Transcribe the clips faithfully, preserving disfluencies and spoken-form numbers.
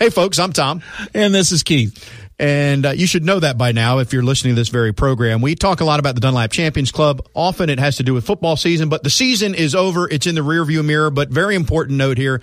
Hey, folks, I'm Tom. And this is Keith. And uh, you should know that by now if you're listening to this very program. We talk a lot about the Dunlap Champions Club. Often it has to do with football season, but the season is over. It's in the rearview mirror, but very important note here.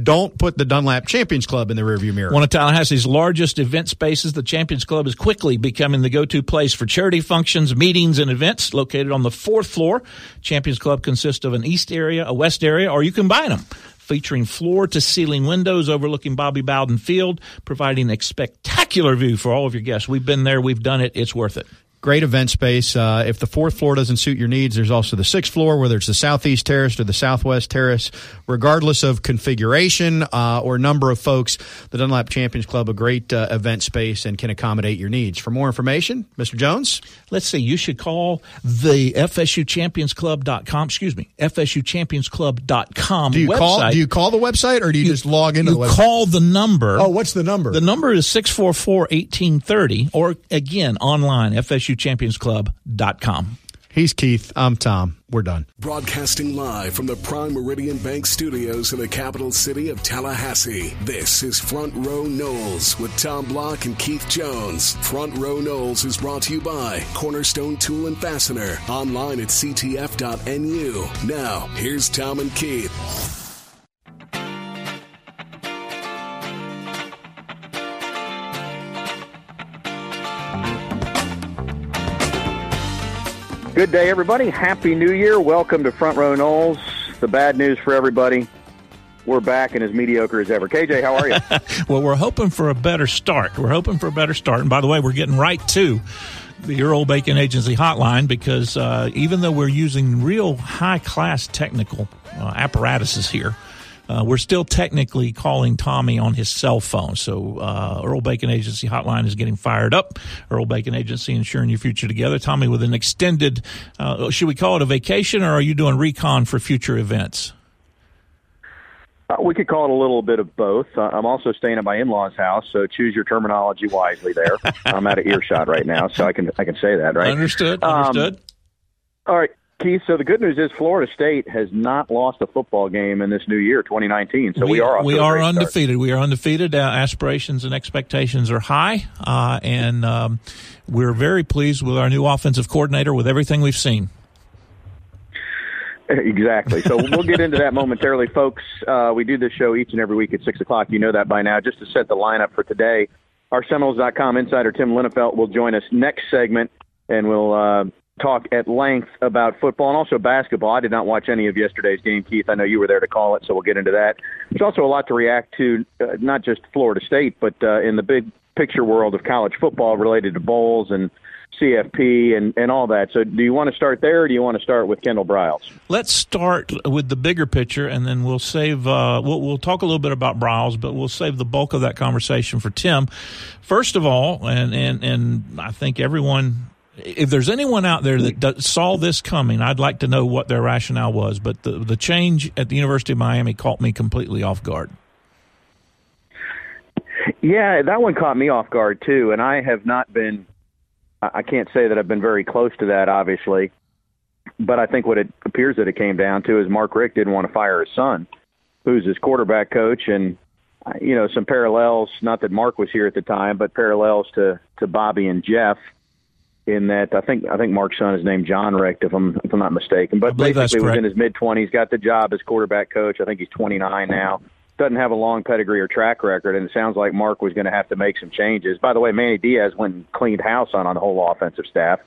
Don't put the Dunlap Champions Club in the rearview mirror. One of Tallahassee's largest event spaces, the Champions Club is quickly becoming the go-to place for charity functions, meetings, and events. Located on the fourth floor, Champions Club consists of an east area, a west area, or you combine them, featuring floor-to-ceiling windows overlooking Bobby Bowden Field, providing a spectacular view for all of your guests. We've been there. We've done it. It's worth it. Great event space. Uh, if the fourth floor doesn't suit your needs, there's also the sixth floor, whether it's the southeast terrace or the southwest terrace. Regardless of configuration uh, or number of folks, the Dunlap Champions Club, a great uh, event space and can accommodate your needs. For more information, Mister Jones? Let's see. You should call the F S U Champions Club dot com, excuse me, F S U Champions Club dot com do you website. Call, do you call the website or do you, you just log into the website? You call the number. Oh, what's the number? The number is six four four, one eight three zero or, again, online, F S U Champions Club dot com. F S U Champions Club dot com. He's Keith. I'm Tom. We're done. Broadcasting live from the Prime Meridian Bank Studios in the capital city of Tallahassee. This is Front Row Knowles with Tom Block and Keith Jones. Front Row Knowles is brought to you by Cornerstone Tool and Fastener. Online at C T F dot N U. Now, here's Tom and Keith. Good day, everybody. Happy New Year. Welcome to Front Row Knowles. The bad news for everybody, we're back and as mediocre as ever. K J, how are you? Well, we're hoping for a better start. We're hoping for a better start. And by the way, we're getting right to the Earl Bacon Agency hotline because uh, even though we're using real high-class technical uh, apparatuses here, Uh, we're still technically calling Tommy on his cell phone. So uh, Earl Bacon Agency hotline is getting fired up. Earl Bacon Agency, ensuring your future together. Tommy, with an extended, uh, should we call it a vacation, or are you doing recon for future events? Uh, we could call it a little bit of both. Uh, I'm also staying at my in-laws' house, so choose your terminology wisely there. I'm out of earshot right now, so I can I can say that, right? Understood, understood. Um, all right. Keith, so the good news is Florida State has not lost a football game in this new year, twenty nineteen. So we, we are we are undefeated. Start. We are undefeated. Our aspirations and expectations are high, uh, and um, we're very pleased with our new offensive coordinator with everything we've seen. Exactly. So we'll get into that momentarily, folks. Uh, we do this show each and every week at six o'clock. You know that by now. Just to set the lineup for today, our Seminoles dot com insider Tim Linnefelt will join us next segment, and we'll uh, – talk at length about football and also basketball. I did not watch any of yesterday's game, Keith. I know you were there to call it, so we'll get into that. There's also a lot to react to, uh, not just Florida State, but uh, in the big picture world of college football related to bowls and C F P and, and all that. So do you want to start there or do you want to start with Kendal Briles? Let's start with the bigger picture, and then we'll save uh, – we'll, we'll talk a little bit about Briles, but we'll save the bulk of that conversation for Tim. First of all, and, and, and I think everyone – if there's anyone out there that saw this coming, I'd like to know what their rationale was. But the, the change at the University of Miami caught me completely off guard. Yeah, that one caught me off guard, too. And I have not been – I can't say that I've been very close to that, obviously. But I think what it appears that it came down to is Mark Richt didn't want to fire his son, who's his quarterback coach. And, you know, some parallels – not that Mark was here at the time, but parallels to, to Bobby and Jeff – in that I think I think Mark's son is named John Richt, if I'm if I'm not mistaken. But basically was in his mid-twenties, got the job as quarterback coach. I think he's twenty-nine now. Doesn't have a long pedigree or track record, and it sounds like Mark was going to have to make some changes. By the way, Manny Diaz went and cleaned house on, on the whole offensive staff,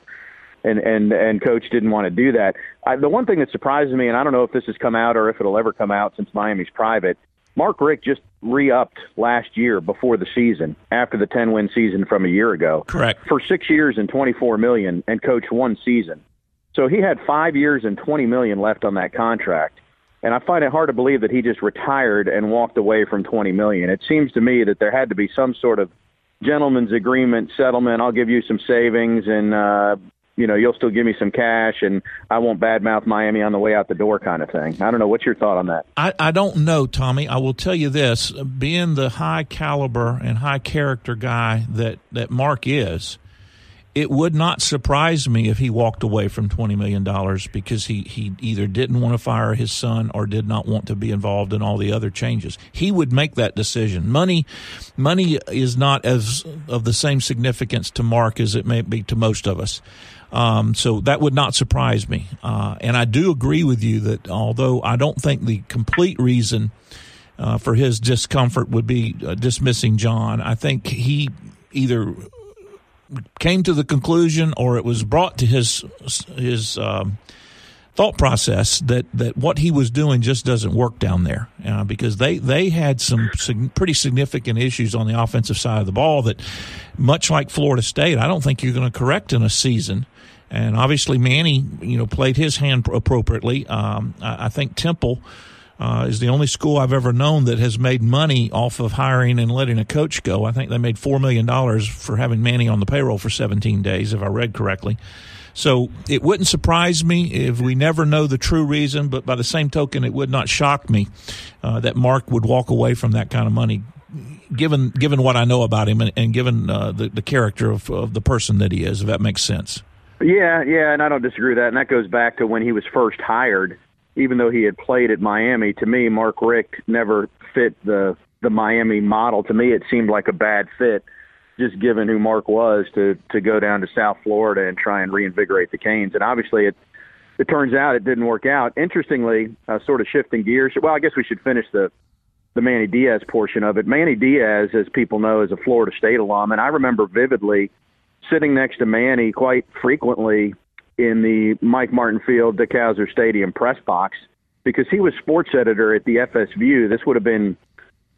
and, and, and coach didn't want to do that. I, the one thing that surprises me, and I don't know if this has come out or if it'll ever come out since Miami's private, Mark Richt just re-upped last year before the season, after the ten-win season from a year ago. Correct. For six years and twenty-four million dollars and coached one season. So he had five years and twenty million dollars left on that contract. And I find it hard to believe that he just retired and walked away from twenty million dollars. It seems to me that there had to be some sort of gentleman's agreement settlement. I'll give you some savings and, uh, you know, you'll still give me some cash and I won't badmouth Miami on the way out the door kind of thing. I don't know. What's your thought on that? I, I don't know, Tommy. I will tell you this. Being the high caliber and high character guy that, that Mark is, it would not surprise me if he walked away from twenty million dollars because he, he either didn't want to fire his son or did not want to be involved in all the other changes. He would make that decision. Money money is not as of the same significance to Mark as it may be to most of us. Um, so that would not surprise me. Uh, and I do agree with you that although I don't think the complete reason uh, for his discomfort would be uh, dismissing John, I think he either – came to the conclusion, or it was brought to his his um, thought process that, that what he was doing just doesn't work down there uh, because they, they had some sig- pretty significant issues on the offensive side of the ball that, much like Florida State, I don't think you're going to correct in a season. And obviously Manny, you know, played his hand appropriately. Um, I, I think Temple Uh, is the only school I've ever known that has made money off of hiring and letting a coach go. I think they made four million dollars for having Manny on the payroll for seventeen days, if I read correctly. So it wouldn't surprise me if we never know the true reason, but by the same token, it would not shock me uh, that Mark would walk away from that kind of money, given given what I know about him and, and given uh, the, the character of, of the person that he is, if that makes sense. Yeah, yeah, and I don't disagree with that. And that goes back to when he was first hired. Even though he had played at Miami, to me, Mark Richt never fit the the Miami model. To me, it seemed like a bad fit, just given who Mark was, to to go down to South Florida and try and reinvigorate the Canes. And obviously, it it turns out it didn't work out. Interestingly, uh, sort of shifting gears. Well, I guess we should finish the, the Manny Diaz portion of it. Manny Diaz, as people know, is a Florida State alum, and I remember vividly sitting next to Manny quite frequently in the Mike Martin Field, DeKalb Stadium press box, because he was sports editor at the F S U. This would have been,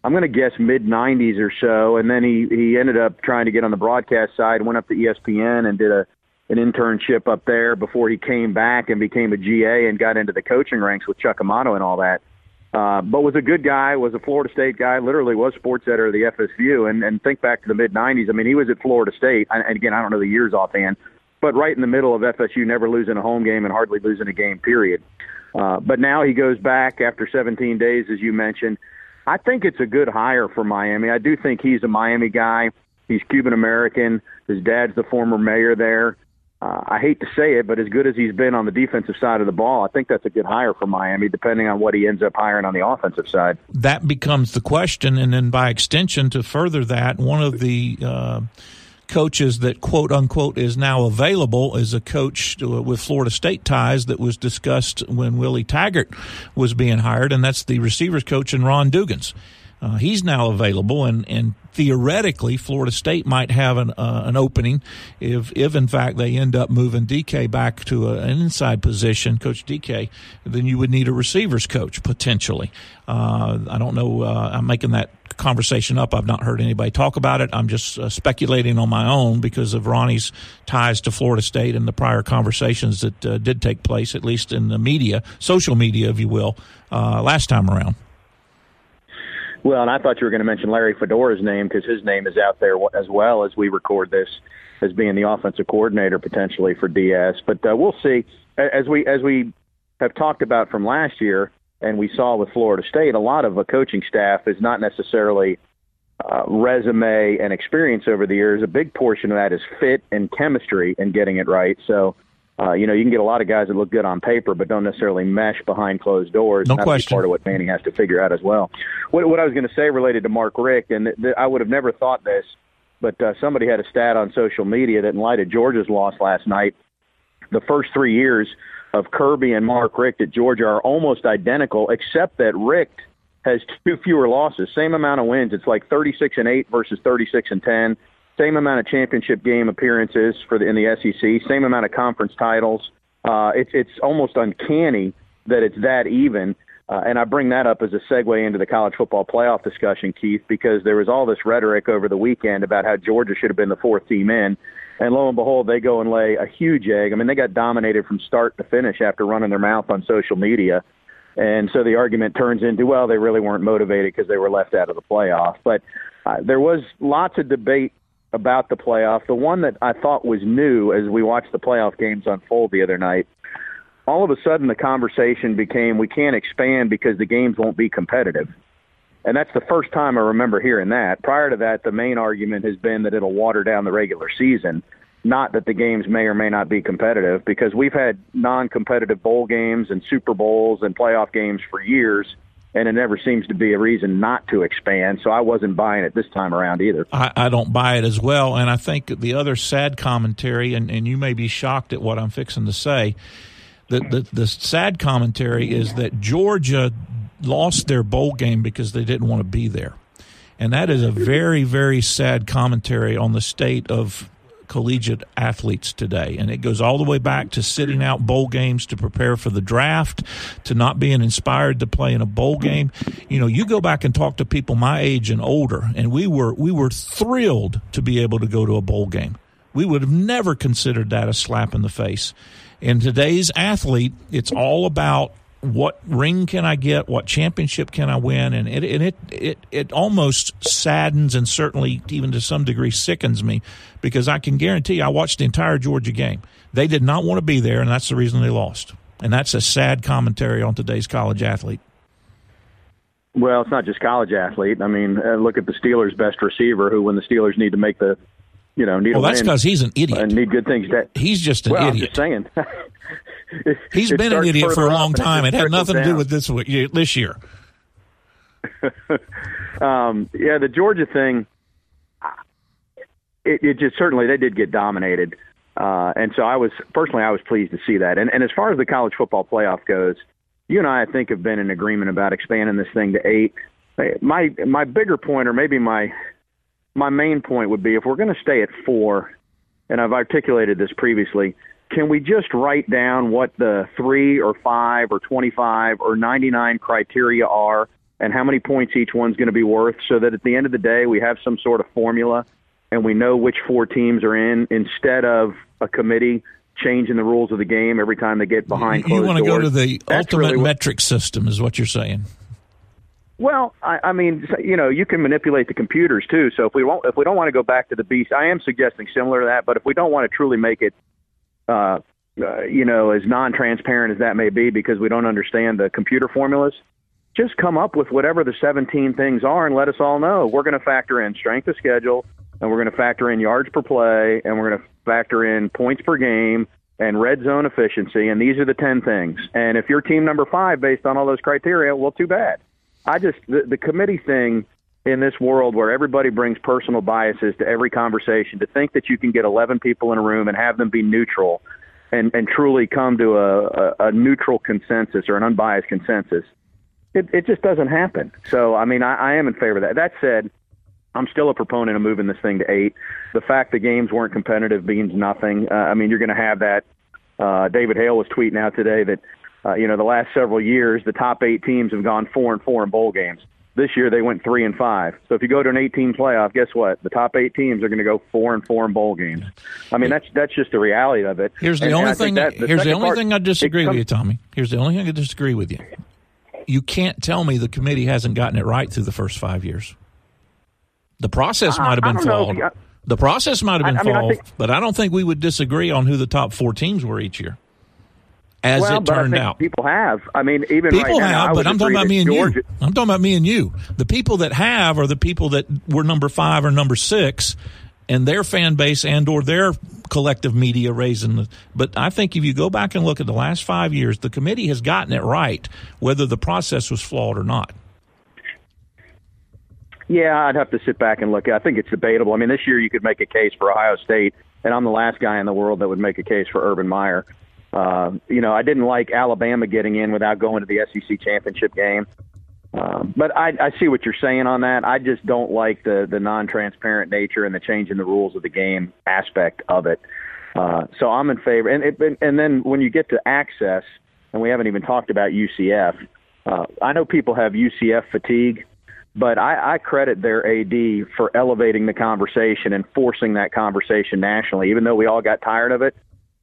I'm going to guess, mid nineties or so, and then he, he ended up trying to get on the broadcast side, went up to E S P N and did a an internship up there before he came back and became a G A and got into the coaching ranks with Chuck Amato and all that. Uh, but was a good guy, was a Florida State guy, literally was sports editor of the F S U. And, and think back to the mid nineties. I mean, he was at Florida State, and again, I don't know the years offhand, but right in the middle of F S U never losing a home game and hardly losing a game, period. Uh, but now he goes back after seventeen days, as you mentioned. I think it's a good hire for Miami. I do think he's a Miami guy. He's Cuban-American. His dad's the former mayor there. Uh, I hate to say it, but as good as he's been on the defensive side of the ball, I think that's a good hire for Miami, depending on what he ends up hiring on the offensive side. That becomes the question, and then by extension to further that, one of the uh – coaches that quote unquote is now available is a coach with Florida State ties that was discussed when Willie Taggart was being hired, and that's the receivers coach in Ron Dugans. Uh, he's now available, and, and theoretically Florida State might have an uh, an opening if if in fact they end up moving D K back to a, an inside position, Coach D K. Then you would need a receivers coach potentially. Uh, I don't know. Uh, I'm making that conversation up. I've not heard anybody talk about it. I'm just uh, speculating on my own because of Ronnie's ties to Florida State and the prior conversations that uh, did take place, at least in the media, social media, if you will, uh, last time around. Well, and I thought you were going to mention Larry Fedora's name because his name is out there as well as we record this as being the offensive coordinator potentially for Diaz. But uh, we'll see. As we as we have talked about from last year and we saw with Florida State, a lot of a coaching staff is not necessarily uh, resume and experience over the years. A big portion of that is fit and chemistry and getting it right. So, uh, you know, you can get a lot of guys that look good on paper but don't necessarily mesh behind closed doors. No question. That's part of what Manny has to figure out as well. What, what I was going to say related to Mark Richt, and th- th- I would have never thought this, but uh, somebody had a stat on social media that in light of Georgia's loss last night, the first three years of Kirby and Mark Richt at Georgia are almost identical, except that Richt has two fewer losses, same amount of wins. It's like thirty-six and eight versus thirty-six and ten. Same amount of championship game appearances for the, in the S E C, same amount of conference titles. Uh, it's it's almost uncanny that it's that even. Uh, and I bring that up as a segue into the college football playoff discussion, Keith, because there was all this rhetoric over the weekend about how Georgia should have been the fourth team in. And lo and behold, they go and lay a huge egg. I mean, they got dominated from start to finish after running their mouth on social media. And so the argument turns into, well, they really weren't motivated because they were left out of the playoff. But uh, there was lots of debate about the playoff. The one that I thought was new as we watched the playoff games unfold the other night, all of a sudden the conversation became, we can't expand because the games won't be competitive. And that's the first time I remember hearing that. Prior to that, the main argument has been that it'll water down the regular season. Not that the games may or may not be competitive, because we've had non-competitive bowl games and Super Bowls and playoff games for years, and it never seems to be a reason not to expand. So I wasn't buying it this time around either. I, I don't buy it as well. And I think the other sad commentary, and, and you may be shocked at what I'm fixing to say, the, the, the sad commentary is that Georgia lost their bowl game because they didn't want to be there. And that is a very, very sad commentary on the state of collegiate athletes today, and it goes all the way back to sitting out bowl games to prepare for the draft, to not being inspired to play in a bowl game. You know, you go back and talk to people my age and older, and we were we were thrilled to be able to go to a bowl game. We would have never considered that a slap in the face. In today's athlete, it's all about what ring can I get, what championship can I win, and it, and it it it almost saddens and certainly even to some degree sickens me, because I can guarantee you I watched the entire Georgia game. They did not want to be there, and that's the reason they lost. And that's a sad commentary on today's college athlete. Well, it's not just college athlete. I mean, look at the Steelers' best receiver, who when the Steelers need to make the you know need well, that's because he's an idiot and need good things. That he's just an well, idiot. I'm just saying. It, He's it been an idiot for a long time. It, it had nothing down. to do with this week, this year. um, yeah, the Georgia thing, it, it just certainly they did get dominated. Uh, and so I was personally I was pleased to see that. And, and as far as the college football playoff goes, you and I, I think, have been in agreement about expanding this thing to eight. My my bigger point, or maybe my my main point, would be if we're going to stay at four, and I've articulated this previously, can we just write down what the three or five or twenty-five or ninety-nine criteria are and how many points each one's going to be worth, so that at the end of the day we have some sort of formula and we know which four teams are in, instead of a committee changing the rules of the game every time they get behind closed doors? You want to go to the ultimate metric system is what you're saying. Well, I, I mean, you know, you can manipulate the computers too. So if we, won't, if we don't want to go back to the beast, I am suggesting similar to that, but if we don't want to truly make it Uh, uh, you know, as non-transparent as that may be, because we don't understand the computer formulas, just come up with whatever the seventeen things are and let us all know. We're going to factor in strength of schedule, and we're going to factor in yards per play, and we're going to factor in points per game and red zone efficiency, and these are the ten things. And if you're team number five based on all those criteria, well, too bad. I just, the, the committee thing in this world where everybody brings personal biases to every conversation, to think that you can get eleven people in a room and have them be neutral and, and truly come to a, a, a neutral consensus or an unbiased consensus, it, it just doesn't happen. So, I mean, I, I am in favor of that. That said, I'm still a proponent of moving this thing to eight. The fact the games weren't competitive means nothing. Uh, I mean, you're going to have that. Uh, David Hale was tweeting out today that, uh, you know, the last several years, the top eight teams have gone four and four in bowl games. This year they went three and five. So if you go to an eighteen playoff, guess what? The top eight teams are going to go four and four in bowl games. I mean, that's that's just the reality of it. Here's the and, only and thing. That, the here's the only part, thing I disagree comes, with you, Tommy. Here's the only thing I disagree with you. You can't tell me the committee hasn't gotten it right through the first five years. The process might have been flawed. I, the process might have been I, I mean, flawed, I think, but I don't think we would disagree on who the top four teams were each year. As well, it turned out, people have. I mean, even people right now, have. But I'm talking about me and Georgia. you. I'm talking about me and you. The people that have are the people that were number five or number six, and their fan base and or their collective media raising. The, but I think if you go back and look at the last five years, the committee has gotten it right, whether the process was flawed or not. Yeah, I'd have to sit back and look. I think it's debatable. I mean, this year you could make a case for Ohio State, and I'm the last guy in the world that would make a case for Urban Meyer. Uh, you know, I didn't like Alabama getting in without going to the S E C championship game. Um, but I, I see what you're saying on that. I just don't like the, the non-transparent nature and the change in the rules of the game aspect of it. Uh, so I'm in favor. And, it, and then when you get to access, and we haven't even talked about U C F, uh, I know people have U C F fatigue, but I, I credit their A D for elevating the conversation and forcing that conversation nationally, even though we all got tired of it.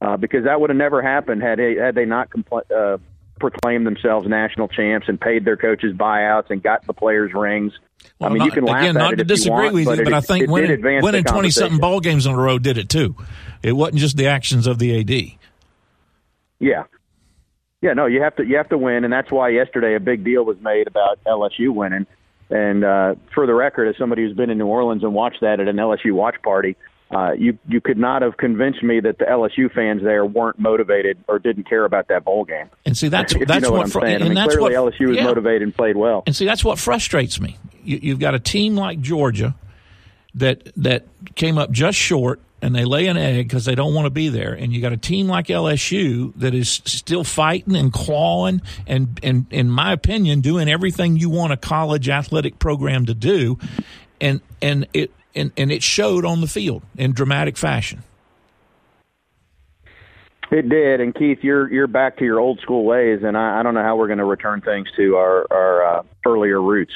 Uh, because that would have never happened had they, had they not compl- uh, proclaimed themselves national champs and paid their coaches buyouts and got the players rings. Well, I mean, not, you can laugh again, at not it to disagree you want, with you, but, but it, I think winning winning twenty something ball games in a row did it too. It wasn't just the actions of the A D. Yeah, yeah, no, you have to you have to win, and that's why yesterday a big deal was made about L S U winning. And uh, for the record, as somebody who's been in New Orleans and watched that at an L S U watch party, Uh, you you could not have convinced me that the L S U fans there weren't motivated or didn't care about that bowl game. And see, that's if, if that's you know what, what I'm saying. And I mean, that's clearly what, L S U was yeah. motivated and played well. And see, that's what frustrates me. You, you've got a team like Georgia that that came up just short, and they lay an egg because they don't want to be there. And you got a team like L S U that is still fighting and clawing, and and in my opinion, doing everything you want a college athletic program to do, and and it. And, and it showed on the field in dramatic fashion. It did. And Keith, you're you're back to your old school ways, and I, I don't know how we're going to return things to our, our uh, earlier roots.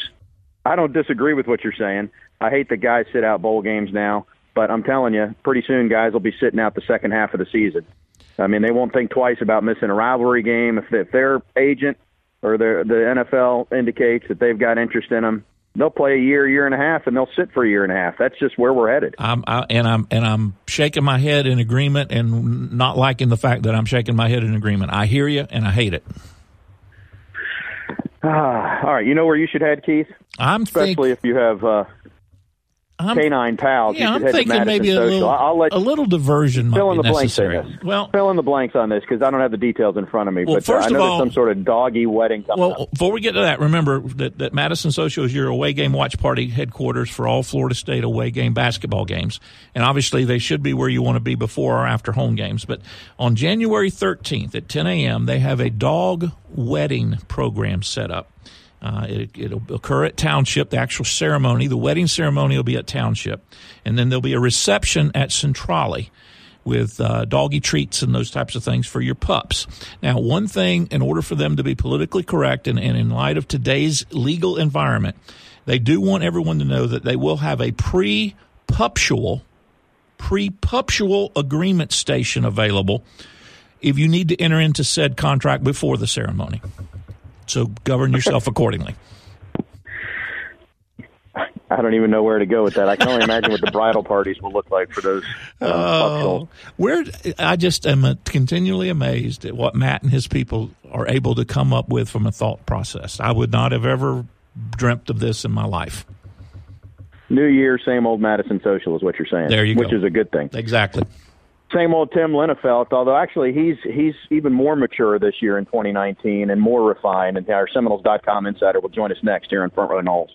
I don't disagree with what you're saying. I hate that guys sit out bowl games now, but I'm telling you, pretty soon guys will be sitting out the second half of the season. I mean, they won't think twice about missing a rivalry game. If, if their agent or their, the N F L indicates that they've got interest in them, they'll play a year, year and a half, and they'll sit for a year and a half. That's just where we're headed. I'm, I, and I'm and I'm shaking my head in agreement, and not liking the fact that I'm shaking my head in agreement. I hear you, and I hate it. Ah, all right, you know where you should head, Keith? I'm especially think, if you have uh, canine pals. Yeah, you should I'm head thinking maybe a little, I'll let a little diversion might be necessary. Well, fill in the blanks on this because I don't have the details in front of me. Well, but first uh, I know of all, there's some sort of doggy wedding coming well, up. Before we get to that, remember that, that Madison Social is your away game watch party headquarters for all Florida State away game basketball games. And obviously they should be where you want to be before or after home games. But on January thirteenth at ten a.m., they have a dog wedding program set up. Uh, it, it'll occur at Township, the actual ceremony. The wedding ceremony will be at Township. And then there'll be a reception at Centrale with uh, doggy treats and those types of things for your pups. Now, one thing, in order for them to be politically correct and, and in light of today's legal environment, they do want everyone to know that they will have a pre-puptial, pre-puptial agreement station available if you need to enter into said contract before the ceremony. So govern yourself accordingly. I don't even know where to go with that. I can only imagine what the bridal parties will look like for those. Uh, uh, where I just am continually amazed at what Matt and his people are able to come up with from a thought process. I would not have ever dreamt of this in my life. New year, same old Madison Social is what you're saying. There you go. Which is a good thing. Exactly. Same old Tim Linnefelt, although actually he's he's even more mature this year in twenty nineteen and more refined. And our Seminoles dot com insider will join us next here on Front Row Knowles.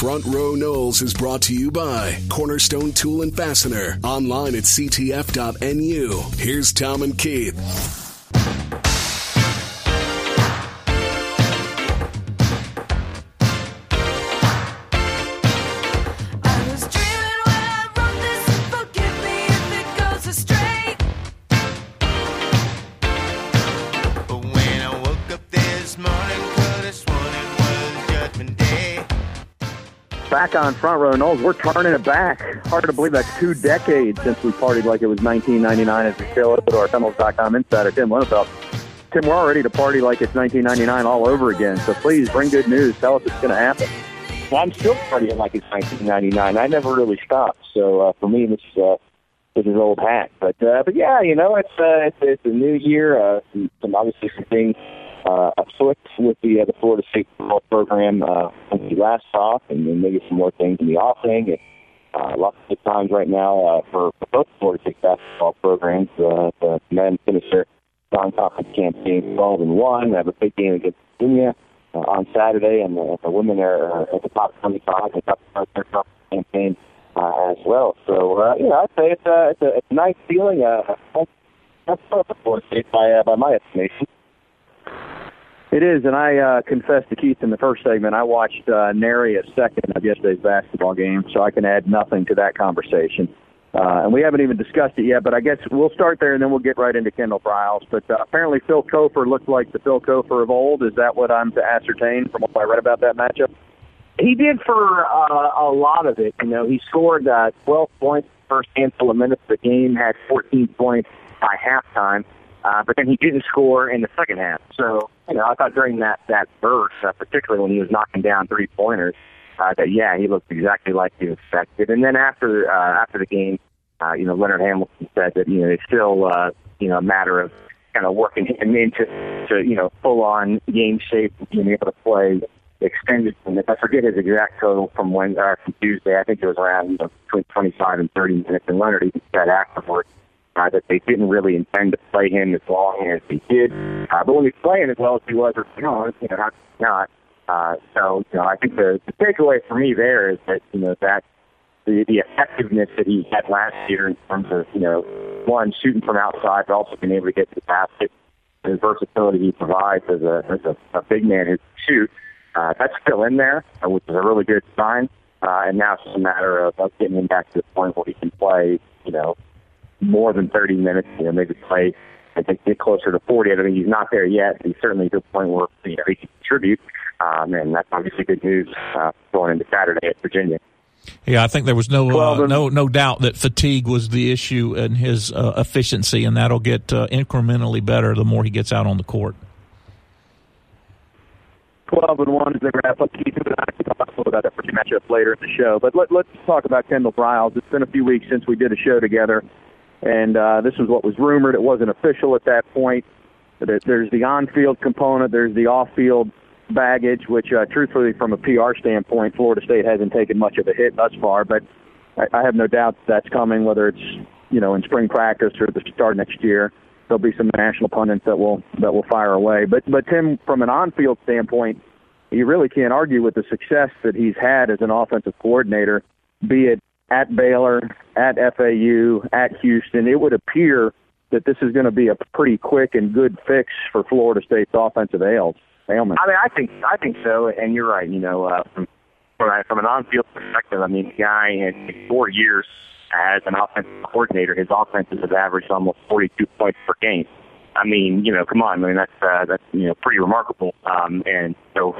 Front Row Knowles is brought to you by Cornerstone Tool and Fastener, online at C T F dot N U. Here's Tom and Keith. Back on Front Row Knowles, we're turning it back. Hard to believe that's two decades since we partied like it was nineteen ninety-nine as we show up to our Seminoles dot com insider, Tim Linnefelt. Tim, we're all ready to party like it's nineteen ninety-nine all over again, so please bring good news. Tell us it's going to happen. Well, I'm still partying like it's nineteen ninety-nine. I never really stopped, so uh, for me, this is, uh, this is old hat. But uh, but yeah, you know, it's uh, it's, it's a new year. Uh, some, some obviously some things Uh, afoot with the, uh, the Florida State football program uh, when we last saw, and then maybe some more things in the offing. Uh, lots of good times right now uh, for, for both Florida State basketball programs. Uh, the men finish their non-conference campaign twelve and one. They have a big game against Virginia uh, on Saturday, and the, the women are at the top twenty-five and top of their conference campaign uh, as well. So, uh, you know, I'd say it's, uh, it's, a, it's a nice feeling. Uh, that's Florida State by, uh, by my estimation. It is, and I uh, confess to Keith in the first segment, I watched uh, nary a second of yesterday's basketball game, so I can add nothing to that conversation. Uh, and we haven't even discussed it yet, but I guess we'll start there, and then we'll get right into Kendal Briles. But uh, apparently Phil Kofer looked like the Phil Kofer of old. Is that what I'm to ascertain from what I read about that matchup? He did for uh, a lot of it. You know, he scored uh, twelve points first handful of minutes of the game, had fourteen points by halftime, uh, but then he didn't score in the second half. So, you know, I thought during that, that burst, uh, particularly when he was knocking down three-pointers, uh, that, yeah, he looked exactly like you expected. And then after uh, after the game, uh, you know, Leonard Hamilton said that, you know, it's still, uh, you know, a matter of kind of working him into, to, you know, full-on game shape and being able to play extended minutes. I forget his exact total from when, uh, from Tuesday. I think it was around you know, between twenty-five and thirty minutes. And Leonard even said afterwards uh, that they didn't really intend to play him as long as he did. Uh, but when he's playing as well as he was, or, you know, you know, not. Uh, so, you know, I think the, the takeaway for me there is that, you know, that the, the effectiveness that he had last year in terms of, you know, one, shooting from outside, but also being able to get to the basket, the versatility he provides as a, as a, a big man who can shoot. Uh, that's still in there, which is a really good sign. Uh, and now it's just a matter of, of getting him back to the point where he can play, you know, more than thirty minutes, you know, maybe play, I think, get closer to forty. I mean, he's not there yet. He's certainly to the point where, you know, he can contribute. Um, and that's obviously good news uh, going into Saturday at Virginia. Yeah, I think there was no uh, no no doubt that fatigue was the issue in his uh, efficiency, and that'll get uh, incrementally better the more he gets out on the court. twelve and one as they wrap up. Keith and I can talk a little about that for your matchup later in the show. But let, let's talk about Kendal Briles. It's been a few weeks since we did a show together, and uh, this is what was rumored. It wasn't official at that point. There's the on-field component. There's the off-field baggage, which uh, truthfully, from a P R standpoint, Florida State hasn't taken much of a hit thus far. But I, I have no doubt that's coming, whether it's, you know, in spring practice or the start next year. There'll be some national pundits that will that will fire away. But but Tim, from an on-field standpoint, you really can't argue with the success that he's had as an offensive coordinator, be it at Baylor, at F A U, at Houston. It would appear that this is going to be a pretty quick and good fix for Florida State's offensive ails. Ailment. I mean, I think I think so, and you're right. You know, uh, from from an on-field perspective, I mean, the guy in four years as an offensive coordinator, his offenses have averaged almost forty-two points per game. I mean, you know, come on, I mean, that's uh, that's you know pretty remarkable. Um, and so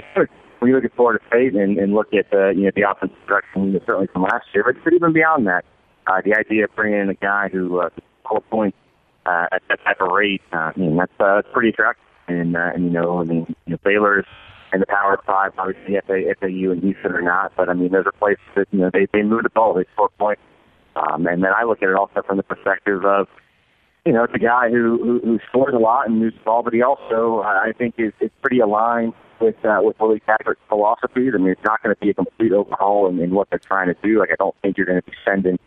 when you look at Florida State and, and look at the, you know, the offensive direction, certainly from last year, but even beyond that, uh, the idea of bringing in a guy who uh, scores points uh, at that type of rate, uh, I mean, that's uh, that's pretty attractive. And, uh, and, you know, I mean, you know, Baylor's and the Power Five, obviously F A U and Houston are not, but, I mean, those are places that, you know, they, they move the ball, they score points. Um, and then I look at it also from the perspective of, you know, it's a guy who, who, who scores a lot and moves the ball, but he also, I think, is, is pretty aligned with uh, with Willie Patrick's philosophies. I mean, it's not going to be a complete overhaul in, in what they're trying to do. Like, I don't think you're going to be spending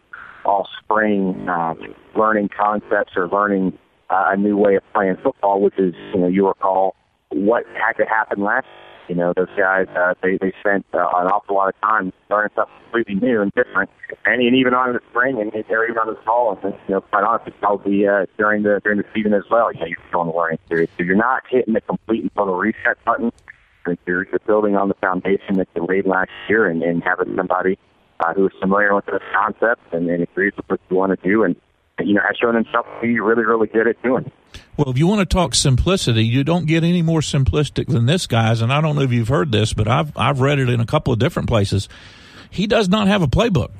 all spring uh, learning concepts or learning Uh, a new way of playing football, which is, you know, you recall what had to happen last year. You know, those guys, uh, they, they spent uh, an awful lot of time learning stuff completely new and different. And, and even on the spring and they're even on the fall, and, you know, quite honestly, probably uh, during the during the season as well, you know, you're still on the learning series. So you're not hitting the complete and total reset button. You're, you're building on the foundation that you laid last year and, and having somebody uh, who is familiar with those concepts and, and agrees with what you want to do and, you know, has shown himself to be really, really good at doing. Well, if you want to talk simplicity, you don't get any more simplistic than this guy's. And I don't know if you've heard this, but I've I've read it in a couple of different places. He does not have a playbook.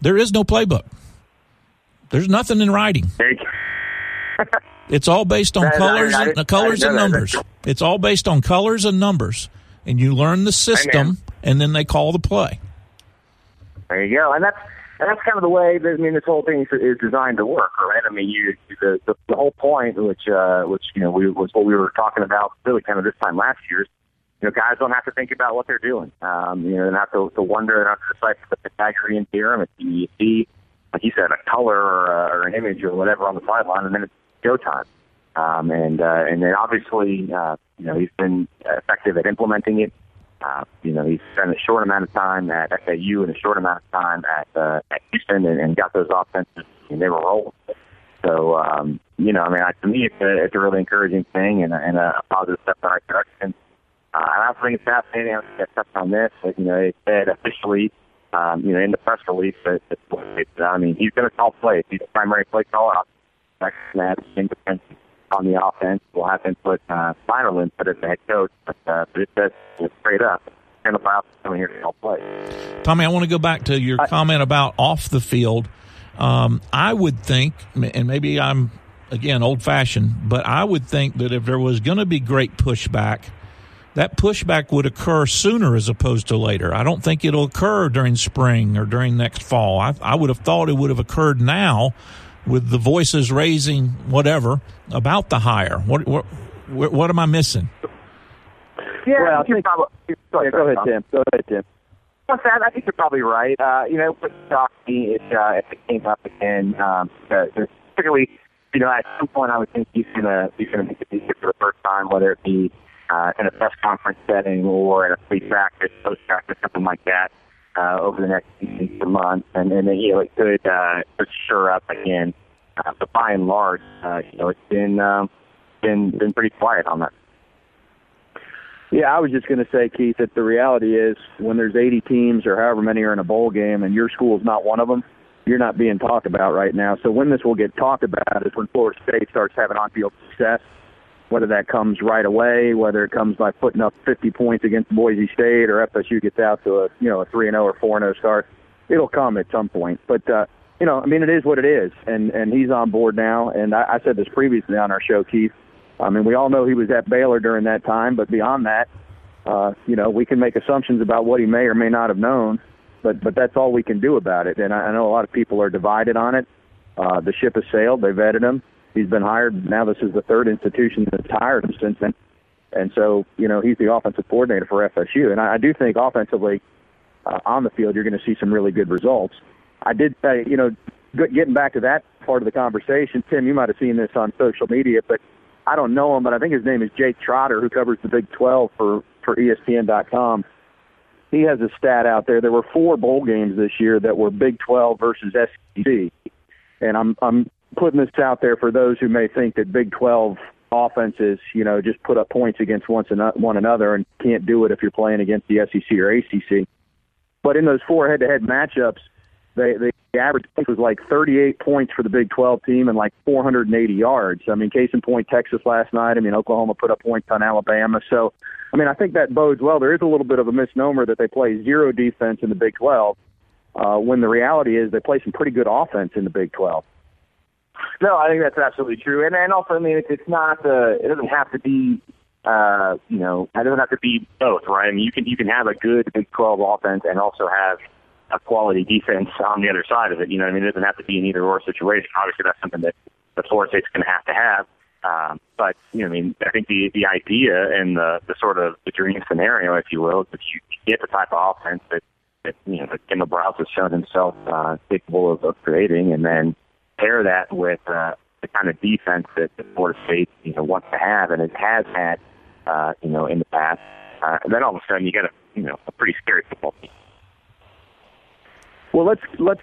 There is no playbook. There's nothing in writing. It's all based on colors, and, uh, colors and numbers. It's all based on colors and numbers. And you learn the system, and then they call the play. There you go. And that's... And that's kind of the way, I mean, this whole thing is designed to work, right? I mean, you, the, the, the whole point, which, uh, which you know, we, was what we were talking about really kind of this time last year, is, you know, guys don't have to think about what they're doing. Um, you know, they don't have to, to wonder, they don't have to decipher the Pythagorean theorem. If you see, like you said, a color or, uh, or an image or whatever on the sideline, and then it's go time. Um, and, uh, and then obviously, uh, you know, he's been effective at implementing it. Uh, you know, he spent a short amount of time at F A U and a short amount of time at uh, at Houston, and, and got those offenses, and they were rolling. So, um, you know, I mean, I, to me, it's a, it's a really encouraging thing and, and a positive step in the right direction. Uh, and I also think it's fascinating. I think I touched on this. Like, you know, they said officially, um, you know, in the press release, that, that I mean, he's going to call plays. He's the primary play caller. That's independent. On the offense, we'll have him put uh, final input as the head coach, but, uh, but it says straight up, and the Biles coming here to help play. Tommy, I want to go back to your I, comment about off the field. Um, I would think, and maybe I'm, again, old-fashioned, but I would think that if there was going to be great pushback, that pushback would occur sooner as opposed to later. I don't think it'll occur during spring or during next fall. I, I would have thought it would have occurred now with the voices raising whatever about the hire. What what, what am I missing? Yeah, well, I think probably, yeah, go ahead, Tim. Go ahead, Tim. I think you're probably right. Uh, you know, what shocked me is uh, if it came up again, um, particularly, you know, at some point I would think he's going to he's going to make it easier for the first time, whether it be uh, in a press conference setting or in a free practice, post practice, something like that, uh, over the next few months, and, and then you know it could uh, sure up again. Uh, but by and large, uh, you know, it's been um, been been pretty quiet on that. Yeah, I was just going to say, Keith, that the reality is when there's eighty teams or however many are in a bowl game and your school's not one of them, you're not being talked about right now. So when this will get talked about is when Florida State starts having on-field success, whether that comes right away, whether it comes by putting up fifty points against Boise State or F S U gets out to a you know a three and oh or four and oh start. It'll come at some point. But, uh, you know, I mean, it is what it is, and, and he's on board now. And I, I said this previously on our show, Keith. I mean, we all know he was at Baylor during that time, but beyond that, uh, you know, we can make assumptions about what he may or may not have known, but, but that's all we can do about it. And I, I know a lot of people are divided on it. Uh, the ship has sailed. They vetted him. He's been hired. Now this is the third institution that's hired him since then. And so, you know, he's the offensive coordinator for F S U. And I, I do think offensively uh, on the field, you're going to see some really good results. I did say, you know, getting back to that part of the conversation, Tim, you might have seen this on social media, but I don't know him, but I think his name is Jake Trotter, who covers the Big twelve for, for E S P N dot com. He has a stat out there. There were four bowl games this year that were Big twelve versus S E C. And I'm I'm putting this out there for those who may think that Big twelve offenses, you know, just put up points against once an, one another and can't do it if you're playing against the S E C or A C C. But in those four head-to-head matchups, they, they the average was like thirty-eight points for the Big twelve team and like four hundred eighty yards. I mean, case in point, Texas last night. I mean, Oklahoma put up points on Alabama. So, I mean, I think that bodes well. There is a little bit of a misnomer that they play zero defense in the Big twelve, uh, when the reality is they play some pretty good offense in the Big twelve. No, I think that's absolutely true. And, and also, I mean, it's, it's not, uh, it doesn't have to be, uh, you know, it doesn't have to be both, right? I mean, you can, you can have a good Big twelve offense and also have a quality defense on the other side of it. You know what I mean? It doesn't have to be an either-or situation. Obviously, that's something that the Florida State's going to have to have. Um, but, you know, I mean, I think the, the idea and the, the sort of the dream scenario, if you will, is that you get the type of offense that, that you know, that Kendal Briles has shown himself uh, capable of, of creating, and then pair that with uh, the kind of defense that the Florida State, you know, wants to have and it has had, uh, you know, in the past. Uh, and then all of a sudden you get a, you know, a pretty scary football team. Well, let's, let's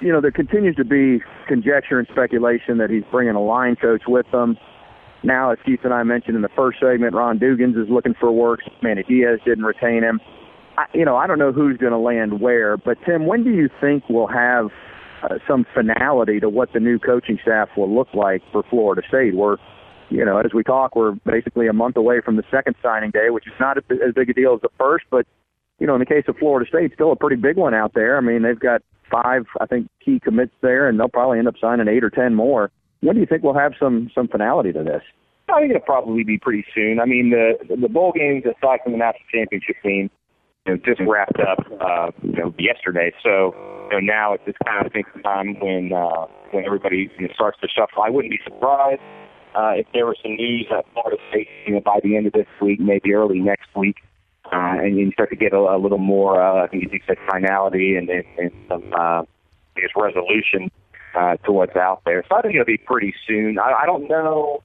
you know, there continues to be conjecture and speculation that he's bringing a line coach with him. Now, as Keith and I mentioned in the first segment, Ron Dugans is looking for work. Manny Diaz didn't retain him. I, you know, I don't know who's going to land where, but, Tim, when do you think we'll have uh, some finality to what the new coaching staff will look like for Florida State? We're, you know, as we talk, we're basically a month away from the second signing day, which is not as big a deal as the first, but, you know, in the case of Florida State, still a pretty big one out there. I mean, they've got five, I think, key commits there, and they'll probably end up signing eight or ten more. When do you think we'll have some some finality to this? I think it'll probably be pretty soon. I mean, the the bowl games, aside from the national championship game, you know, just wrapped up, uh, you know, yesterday. So you know, now it's this kind of thinking time when uh, when everybody you know, starts to shuffle. I wouldn't be surprised uh, if there was some news at Florida State you know, by the end of this week, maybe early next week. Uh, and you start to get a, a little more, uh, I think you said, finality and, and, and some uh, I guess resolution uh, to what's out there. So I think it'll be pretty soon. I, I don't know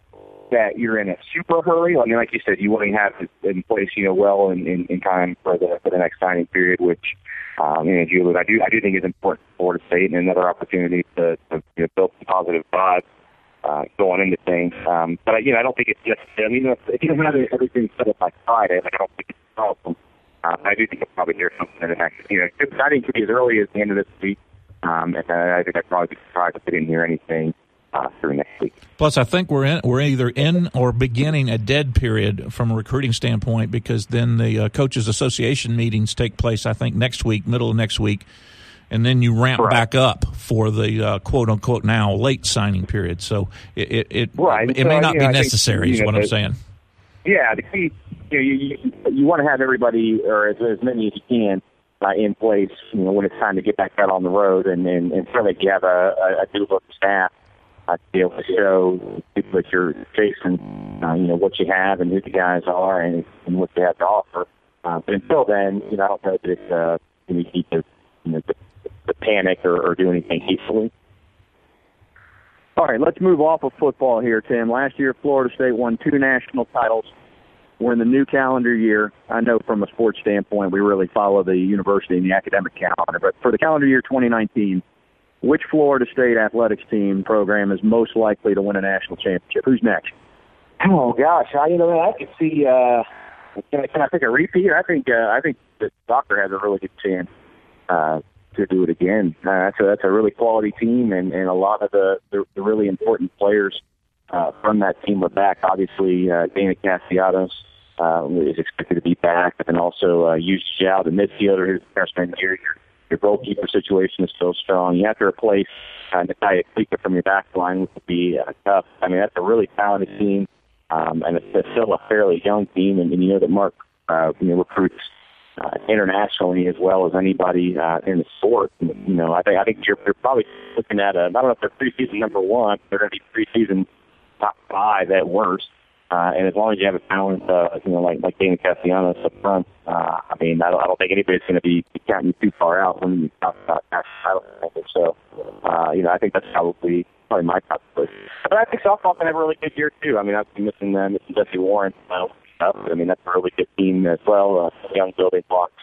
that you're in a super hurry. I mean, like you said, you want to have it in place, you know, well in, in, in time for the for the next signing period, which, um, you know, Julie, I do I do think is important for Florida State and another opportunity to, to you know, build some positive vibes uh, going into things. Um, but, you know, I don't think it's just, I mean, if, if you don't have everything set up by Friday, like I don't think it's problem. Uh, I do think I'll probably hear something in the next, you know, I think it could be as early as the end of this week, um, and I think I'd probably be surprised if I didn't hear anything uh, through next week. Plus, I think we're in, we're either in or beginning a dead period from a recruiting standpoint because then the uh, Coaches Association meetings take place, I think, next week, middle of next week. and then you ramp right. back up for the uh, quote unquote now late signing period. So it it, it, right. it so, may not be know, necessary. Think, is what know, I'm saying. Yeah, the key, you, know, you, you you want to have everybody or as, as many as you can uh, in place. You know, when it's time to get back out on the road, and and, and certainly you have a a, a duplicate staff. I be able to show people that you're chasing, uh, you know, what you have and who the guys are and, and what you have to offer. Uh, but until then, you know, I don't know that it's uh, going to keep the, you know, the, the panic or, or do anything hastily. All right, let's move off of football here, Tim. Last year, Florida State won two national titles. We're in the new calendar year. I know from a sports standpoint, we really follow the university and the academic calendar. But for the calendar year twenty nineteen, which Florida State athletics team program is most likely to win a national championship? Who's next? Oh gosh, I you know I could see. Uh, can, I, can I pick a repeat? I think uh, I think the Doctor has a really good chance uh, to do it again. Uh, so that's a really quality team, and, and a lot of the, the, the really important players uh, from that team are back. Obviously, uh, Dana Castellanos uh, is expected to be back, and also uh, Yu Zhao, the midfielder, who's the freshman year. Your goalkeeper situation is still strong. You have to replace uh, Natalia Klika from your back line, which would be uh, tough. I mean, that's a really talented team, um, and it's, it's still a fairly young team. And, and you know that Mark uh, you know, recruits uh, internationally as well as anybody uh, in the sport. And, you know, I think I think you're, you're probably looking at a. I don't know if they're preseason number one. They're going to be preseason top five at worst. Uh, and as long as you have a talent, uh, you know, like like Dana Castellanos up front, uh, I mean, I don't, I don't think anybody's going to be counting you too far out when you talk about that. I don't think so. Uh, you know, I think that's probably probably my top choice. But I think softball can have a really good year too. I mean, I've been missing uh, missing Jesse Warren. Uh, I mean, that's a really good team as well. Uh, young building blocks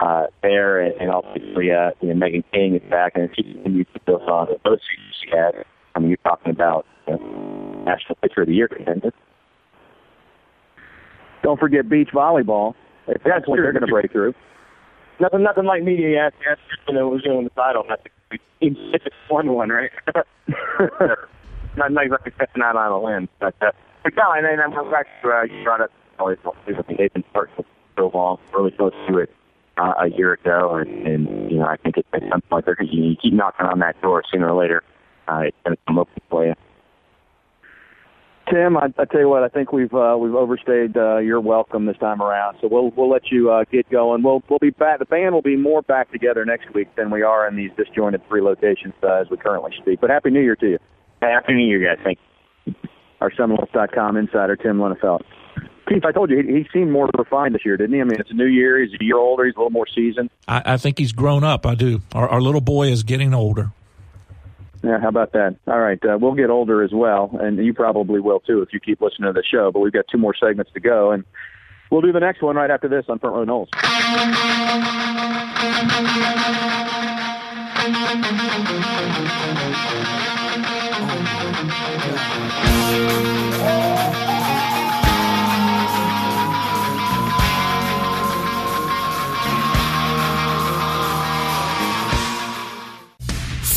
uh, there, and, and obviously, uh, you know, Megan King is back, and if she continues to build on those seasons she had, I mean, you're talking about you know, national pitcher of the year contender. Don't forget beach volleyball. If that's what they're going to break through. Nothing, nothing like me. Yeah, that's you know, was doing the title. That's it's one one, right? Not like catching out on a limb, but uh, but no, and then I'm back to uh, you brought up volleyball. They've been starting so long, really close to it uh, a year ago, and, and you know I think it's at some point they're going to keep knocking on that door sooner or later. Uh, it's going to come open for you. Tim, I, I tell you what, I think we've uh, we've overstayed uh, your welcome this time around, so we'll we'll let you uh, get going. We'll we'll be back. The band will be more back together next week than we are in these disjointed three locations uh, as we currently speak. But happy New Year to you. Hey, happy New Year, guys. Thank you. Our Seminoles dot com insider Tim Linnefelt. Keith, I told you he, he seemed more refined this year, didn't he? I mean, it's a new year. He's a year older. He's a little more seasoned. I, I think he's grown up. I do. Our, our little boy is getting older. Yeah, how about that? All right, uh, we'll get older as well, and you probably will too if you keep listening to the show, but we've got two more segments to go, and we'll do the next one right after this on Front Row Knowles.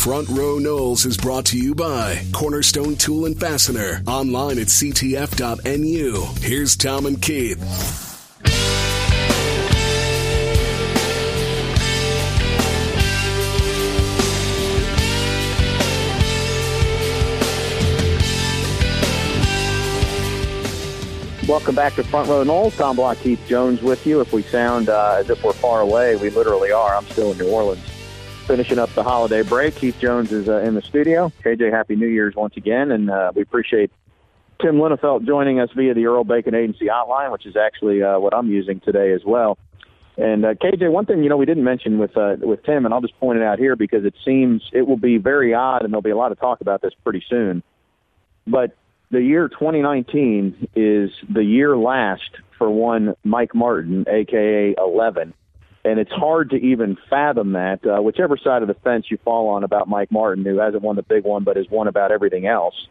Front Row Knowles is brought to you by Cornerstone Tool and Fastener, online at C T F dot N U. Here's Tom and Keith. Welcome back to Front Row Knowles. Tom Block, Keith Jones with you. If we sound uh, as if we're far away, we literally are. I'm still in New Orleans. Finishing up the holiday break. Keith Jones is uh, in the studio. K J, happy New Year's once again, and uh, we appreciate Tim Linnefelt joining us via the Earl Bacon Agency hotline, which is actually uh, what I'm using today as well. And uh, K J, one thing you know we didn't mention with uh, with Tim, and I'll just point it out here because it seems it will be very odd, and there'll be a lot of talk about this pretty soon. But the year twenty nineteen is the year last for one Mike Martin, aka eleven. And it's hard to even fathom that, uh, whichever side of the fence you fall on about Mike Martin, who hasn't won the big one but has won about everything else.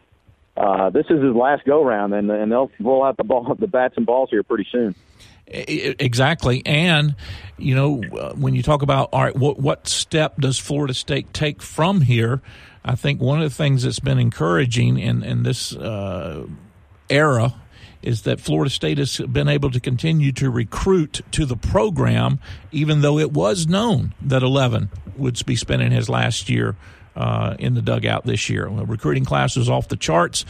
Uh, this is his last go-round, and, and they'll roll out the, ball, the bats and balls here pretty soon. Exactly. And, you know, when you talk about, all right, what, what step does Florida State take from here, I think one of the things that's been encouraging in, in this uh, era is that Florida State has been able to continue to recruit to the program, even though it was known that eleven would be spending his last year Uh, in the dugout this year. Well, recruiting class is off the charts.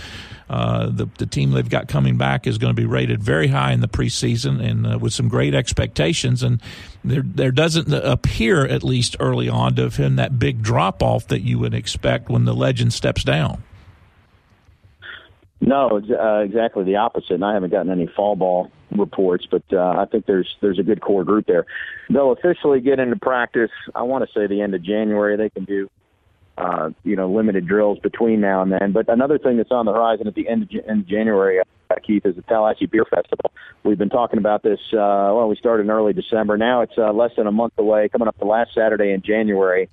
Uh, the, the team they've got coming back is going to be rated very high in the preseason and uh, with some great expectations. And there there doesn't appear, at least early on, to have been that big drop-off that you would expect when the legend steps down. No, uh, exactly the opposite. And I haven't gotten any fall ball reports, but uh, I think there's there's a good core group there. They'll officially get into practice, I want to say the end of January. They can do Uh, you know, limited drills between now and then. But another thing that's on the horizon at the end of, J- end of January, uh, Keith, is the Tallahassee Beer Festival. We've been talking about this, uh, well, we started in early December. Now it's uh, less than a month away, coming up the last Saturday in January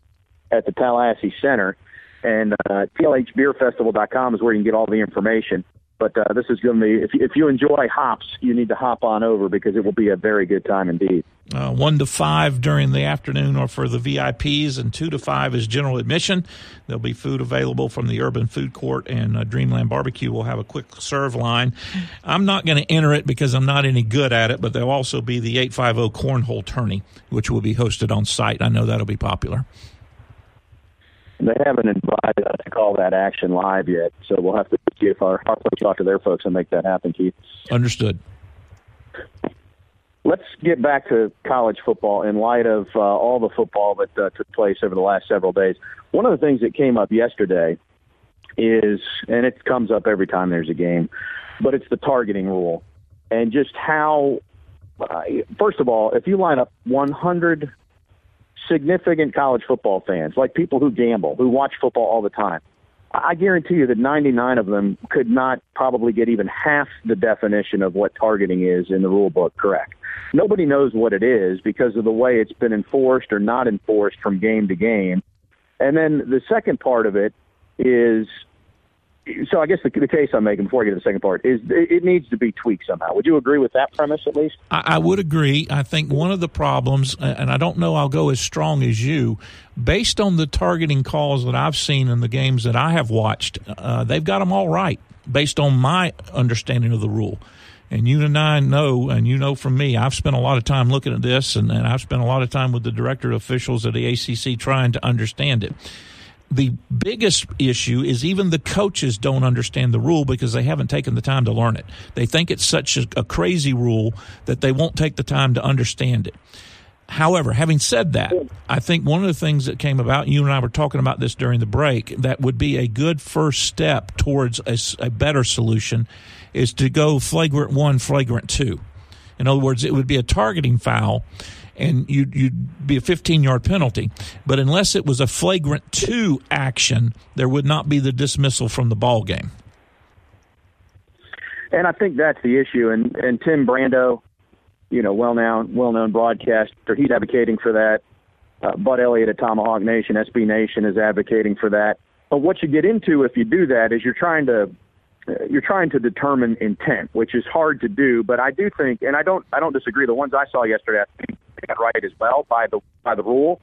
at the Tallahassee Center. And uh, T L H beer festival dot com is where you can get all the information. But uh, this is going to be, if, if you enjoy hops, you need to hop on over because it will be a very good time indeed. Uh, one to five during the afternoon are for the V I Ps, and two to five is general admission. There'll be food available from the Urban Food Court, and uh, Dreamland Barbecue will have a quick serve line. I'm not going to enter it because I'm not any good at it, but there'll also be the eight fifty Cornhole Tourney, which will be hosted on site. I know that'll be popular. They haven't invited us to call that action live yet, so we'll have to see if our, our folks talk to their folks and make that happen, Keith. Understood. Let's get back to college football in light of uh, all the football that uh, took place over the last several days. One of the things that came up yesterday is, and it comes up every time there's a game, but it's the targeting rule. And just how, uh, first of all, if you line up one hundred significant college football fans, like people who gamble, who watch football all the time, I guarantee you that ninety-nine of them could not probably get even half the definition of what targeting is in the rule book correct. Nobody knows what it is because of the way it's been enforced or not enforced from game to game. And then the second part of it is, so I guess the, the case I'm making before I get to the second part is it, it needs to be tweaked somehow. Would you agree with that premise at least? I, I would agree. I think one of the problems, and I don't know I'll go as strong as you, based on the targeting calls that I've seen in the games that I have watched, uh, they've got them all right based on my understanding of the rule. And you and I know, and you know from me, I've spent a lot of time looking at this, and, and I've spent a lot of time with the director officials at the A C C trying to understand it. The biggest issue is even the coaches don't understand the rule because they haven't taken the time to learn it. They think it's such a, a crazy rule that they won't take the time to understand it. However, having said that, I think one of the things that came about, you and I were talking about this during the break, that would be a good first step towards a, a better solution is to go flagrant one, flagrant two. In other words, it would be a targeting foul, and you'd, you'd be a fifteen-yard penalty. But unless it was a flagrant two action, there would not be the dismissal from the ball game. And I think that's the issue. And, and Tim Brando, you know, well-known, well-known broadcaster, he's advocating for that. Uh, Bud Elliott at Tomahawk Nation, S B Nation, is advocating for that. But what you get into if you do that is you're trying to – You're trying to determine intent, which is hard to do. But I do think, and I don't, I don't disagree. The ones I saw yesterday, I think they got right as well by the by the rule.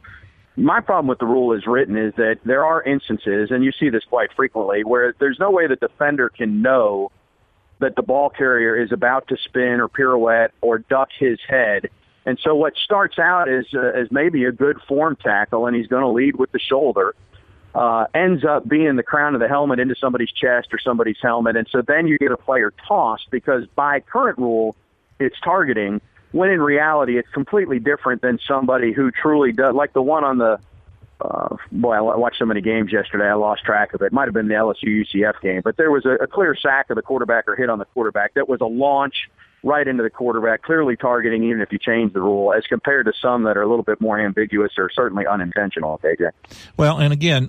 My problem with the rule as written is that there are instances, and you see this quite frequently, where there's no way the defender can know that the ball carrier is about to spin or pirouette or duck his head. And so what starts out as uh, as maybe a good form tackle, and he's going to lead with the shoulder. Uh, ends up being the crown of the helmet into somebody's chest or somebody's helmet. And so then you get a player tossed because by current rule, it's targeting, when in reality, it's completely different than somebody who truly does. Like the one on the uh, – boy, I watched so many games yesterday, I lost track of it. It might have been the L S U U C F game. But there was a, a clear sack of the quarterback or hit on the quarterback that was a launch right into the quarterback, clearly targeting even if you change the rule, as compared to some that are a little bit more ambiguous or certainly unintentional. K J. Well, and again,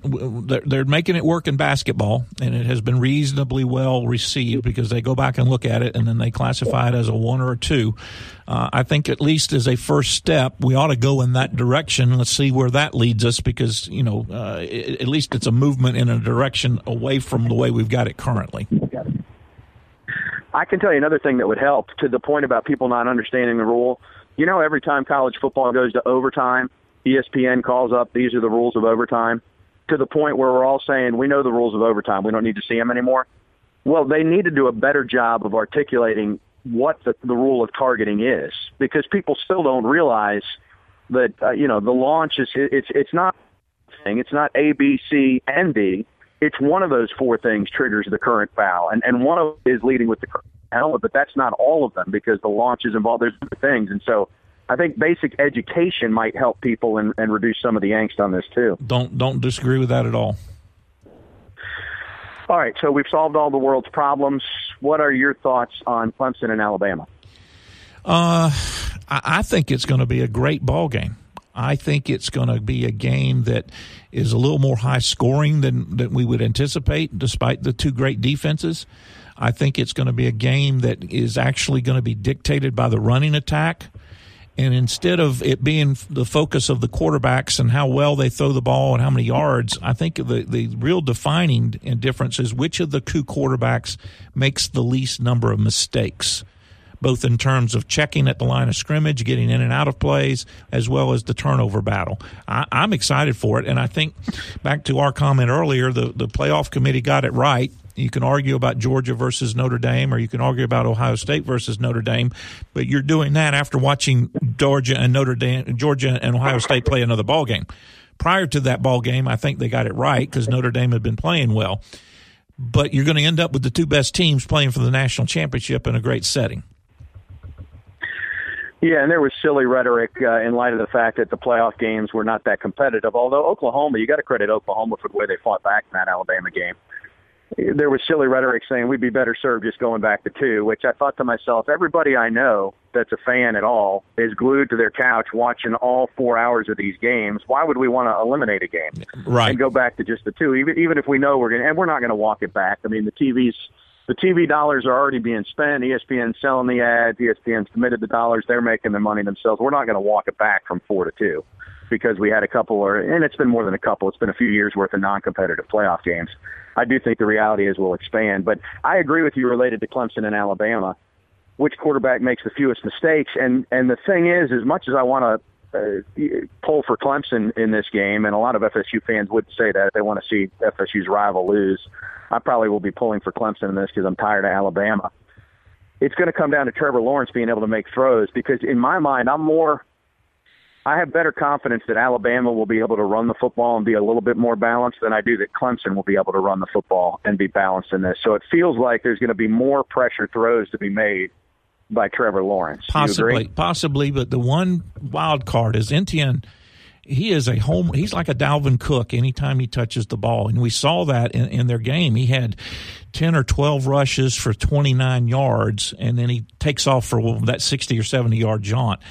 they're making it work in basketball, and it has been reasonably well received because they go back and look at it, and then they classify it as a one or a two. Uh, I think at least as a first step, we ought to go in that direction. Let's see where that leads us because, you know, uh, it, at least it's a movement in a direction away from the way we've got it currently. I can tell you another thing that would help to the point about people not understanding the rule. You know, every time college football goes to overtime, E S P N calls up, these are the rules of overtime, to the point where we're all saying, we know the rules of overtime. We don't need to see them anymore. Well, they need to do a better job of articulating what the, the rule of targeting is, because people still don't realize that, uh, you know, the launch is, it's it's not thing. It's not A, B, C, and D. It's one of those four things triggers the current foul, and, and one of them is leading with the current element, but that's not all of them because the launch is involved. There's other things, and so I think basic education might help people and, and reduce some of the angst on this too. Don't don't disagree with that at all. All right, so we've solved all the world's problems. What are your thoughts on Clemson and Alabama? Uh, I think it's going to be a great ball game. I think it's going to be a game that is a little more high scoring than, than we would anticipate, despite the two great defenses. I think it's going to be a game that is actually going to be dictated by the running attack. And instead of it being the focus of the quarterbacks and how well they throw the ball and how many yards, I think the, the real defining difference is which of the two quarterbacks makes the least number of mistakes, both in terms of checking at the line of scrimmage, getting in and out of plays, as well as the turnover battle. I, I'm excited for it, and I think back to our comment earlier, the, the playoff committee got it right. You can argue about Georgia versus Notre Dame, or you can argue about Ohio State versus Notre Dame, but you're doing that after watching Georgia and Notre Dame, Georgia and Ohio State play another ball game. Prior to that ball game, I think they got it right because Notre Dame had been playing well. But you're going to end up with the two best teams playing for the national championship in a great setting. Yeah, and there was silly rhetoric uh, in light of the fact that the playoff games were not that competitive. Although Oklahoma, you got to credit Oklahoma for the way they fought back in that Alabama game. There was silly rhetoric saying we'd be better served just going back to two, which I thought to myself, everybody I know that's a fan at all is glued to their couch watching all four hours of these games. Why would we want to eliminate a game right. and go back to just the two, even even if we know we're going to – and we're not going to walk it back. I mean, the T V's the T V dollars are already being spent. E S P N's selling the ads. E S P N's committed the dollars. They're making the money themselves. We're not going to walk it back from four to two because we had a couple – or and it's been more than a couple. It's been a few years' worth of non-competitive playoff games. I do think the reality is we'll expand. But I agree with you related to Clemson and Alabama, which quarterback makes the fewest mistakes. And, and the thing is, as much as I want to uh, pull for Clemson in this game, and a lot of F S U fans would say that if they want to see F S U's rival lose, I probably will be pulling for Clemson in this because I'm tired of Alabama. It's going to come down to Trevor Lawrence being able to make throws because, in my mind, I'm more – I have better confidence that Alabama will be able to run the football and be a little bit more balanced than I do that Clemson will be able to run the football and be balanced in this. So it feels like there's going to be more pressure throws to be made by Trevor Lawrence. Possibly, possibly, but the one wild card is Etienne. He is a home. He's like a Dalvin Cook anytime he touches the ball, and we saw that in, in their game. He had ten or twelve rushes for twenty-nine yards, and then he takes off for well, that sixty or seventy yard jaunt.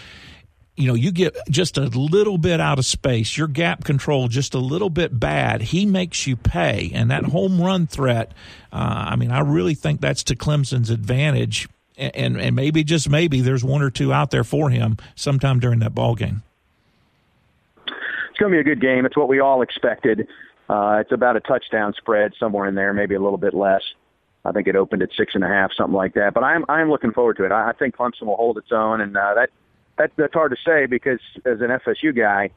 You know, you get just a little bit out of space, your gap control just a little bit bad, he makes you pay. And that home run threat, uh, I mean, I really think that's to Clemson's advantage. And, and, and maybe, just maybe, there's one or two out there for him sometime during that ball game. It's going to be a good game. It's what we all expected. Uh, it's about a touchdown spread somewhere in there, maybe a little bit less. I think it opened at six and a half, something like that. But I'm, I'm looking forward to it. I, I think Clemson will hold its own, and uh, that – That, that's hard to say because as an F S U guy,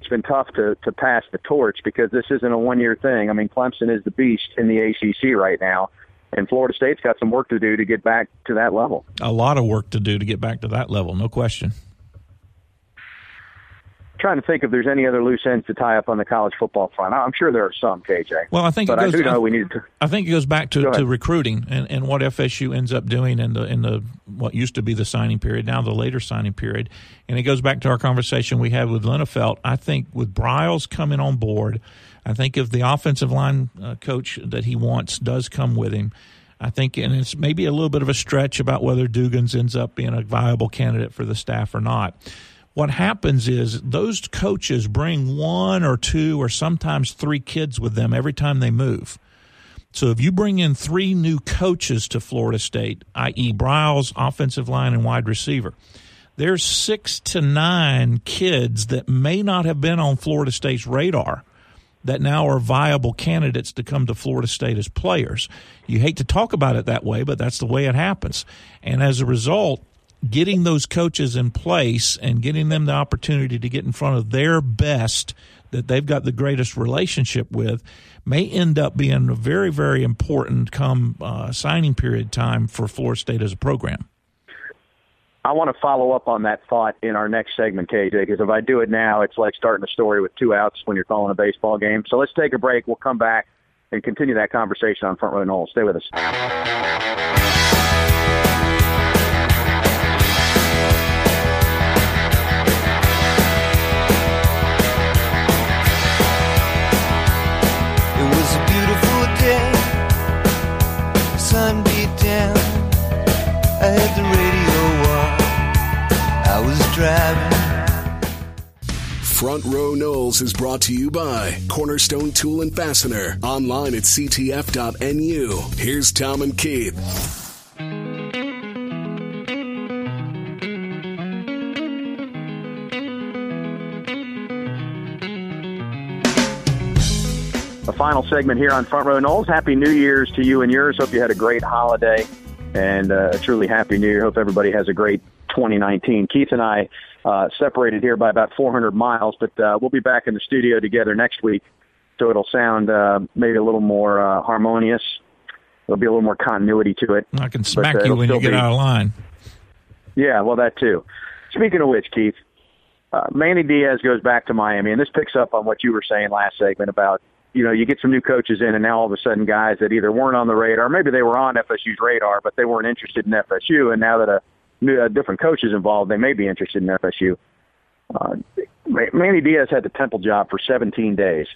it's been tough to, to pass the torch because this isn't a one-year thing. I mean, Clemson is the beast in the A C C right now, and Florida State's got some work to do to get back to that level. A lot of work to do to get back to that level, no question. Trying to think if there's any other loose ends to tie up on the college football front. I'm sure there are some, K J. Well, I think but it goes, I do know I, we need to. I think it goes back to, Go to recruiting and, and what F S U ends up doing in the in the what used to be the signing period, now the later signing period. And it goes back to our conversation we had with Linnefelt. I think with Briles coming on board, I think if the offensive line uh, coach that he wants does come with him, I think, and it's maybe a little bit of a stretch about whether Dugans ends up being a viable candidate for the staff or not. What happens is those coaches bring one or two or sometimes three kids with them every time they move. So if you bring in three new coaches to Florida State, that is. Briles, offensive line, and wide receiver, there's six to nine kids that may not have been on Florida State's radar that now are viable candidates to come to Florida State as players. You hate to talk about it that way, but that's the way it happens. And as a result, getting those coaches in place and getting them the opportunity to get in front of their best, that they've got the greatest relationship with may end up being very, very important come uh, signing period time for Florida State as a program. I want to follow up on that thought in our next segment, K J, because if I do it now, it's like starting a story with two outs when you're calling a baseball game. So let's take a break. We'll come back and continue that conversation on Front Row Knowles. Stay with us. Sun beat down, I had the radio on, I was driving. Front Row Knowles is brought to you by Cornerstone Tool and Fastener, online at C T F dot N U. Here's Tom and Keith. The final segment here on Front Row Knowles. Happy New Year's to you and yours. Hope you had a great holiday and uh, a truly happy New Year. Hope everybody has a great twenty nineteen. Keith and I uh, separated here by about four hundred miles, but uh, we'll be back in the studio together next week, so it'll sound uh, maybe a little more uh, harmonious. There'll be a little more continuity to it. I can smack but, uh, you when you get be... out of line. Yeah, well, that too. Speaking of which, Keith, uh, Manny Diaz goes back to Miami, and this picks up on what you were saying last segment about, you know, you get some new coaches in, and now all of a sudden guys that either weren't on the radar, maybe they were on F S U's radar, but they weren't interested in F S U, and now that a, new, a different coach is involved, they may be interested in F S U. Uh, Manny Diaz had the Temple job for seventeen days,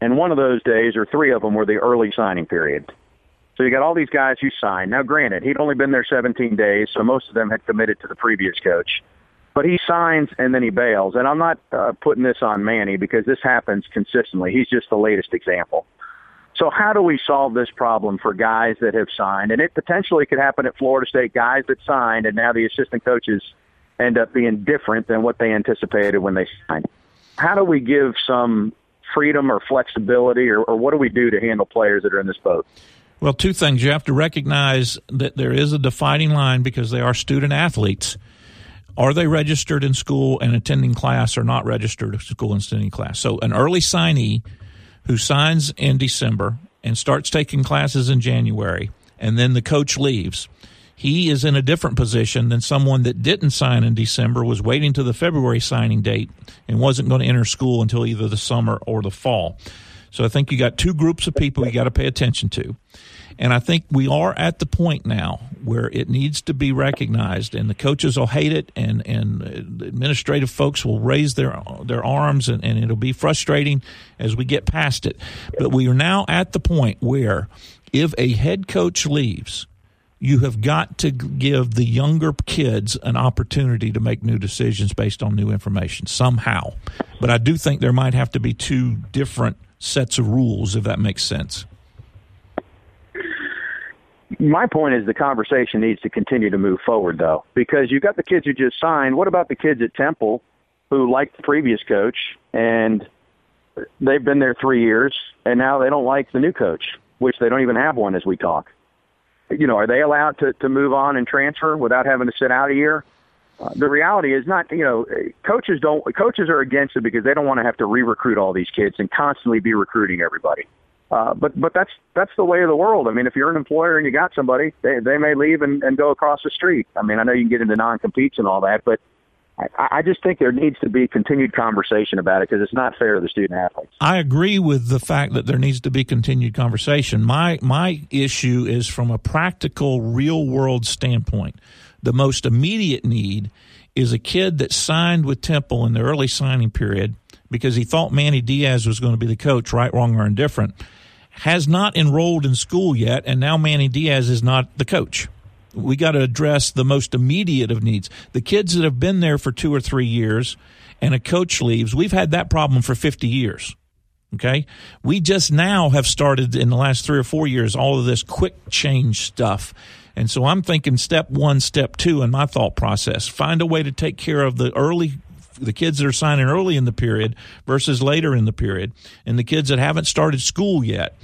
and one of those days, or three of them, were the early signing period. So you got all these guys who signed. Now, granted, he'd only been there seventeen days, so most of them had committed to the previous coach. But he signs and then he bails. And I'm not uh, putting this on Manny because this happens consistently. He's just the latest example. So how do we solve this problem for guys that have signed? And it potentially could happen at Florida State, guys that signed, and now the assistant coaches end up being different than what they anticipated when they signed. How do we give some freedom or flexibility, or, or what do we do to handle players that are in this boat? Well, two things. You have to recognize that there is a defining line because they are student athletes. Are they registered in school and attending class or not registered in school and attending class? So an early signee who signs in December and starts taking classes in January, and then the coach leaves, he is in a different position than someone that didn't sign in December, was waiting to the February signing date, and wasn't going to enter school until either the summer or the fall. So I think you got two groups of people you got to pay attention to. And I think we are at the point now where it needs to be recognized, and the coaches will hate it, and, and administrative folks will raise their their arms, and, and it'll be frustrating as we get past it. But we are now at the point where if a head coach leaves, you have got to give the younger kids an opportunity to make new decisions based on new information somehow. But I do think there might have to be two different sets of rules, if that makes sense. My point is the conversation needs to continue to move forward, though, because you've got the kids who just signed. What about the kids at Temple who liked the previous coach, and they've been there three years, and now they don't like the new coach, which they don't even have one as we talk? You know, are they allowed to, to move on and transfer without having to sit out a year? Uh, the reality is not, you know, coaches don't coaches are against it because they don't want to have to re-recruit all these kids and constantly be recruiting everybody. Uh, but but that's that's the way of the world. I mean, if you're an employer and you got somebody, they they may leave and, and go across the street. I mean, I know you can get into non-competes and all that, but I, I just think there needs to be continued conversation about it because it's not fair to the student athletes. I agree with the fact that there needs to be continued conversation. My my issue is from a practical, real-world standpoint. The most immediate need is a kid that signed with Temple in the early signing period because he thought Manny Diaz was going to be the coach, right, wrong, or indifferent, has not enrolled in school yet, and now Manny Diaz is not the coach. We got to address the most immediate of needs. The kids that have been there for two or three years and a coach leaves, we've had that problem for fifty years. Okay? We just now have started in the last three or four years all of this quick change stuff. And so I'm thinking step one, step two in my thought process. Find a way to take care of the early, the kids that are signing early in the period versus later in the period, and the kids that haven't started school yet.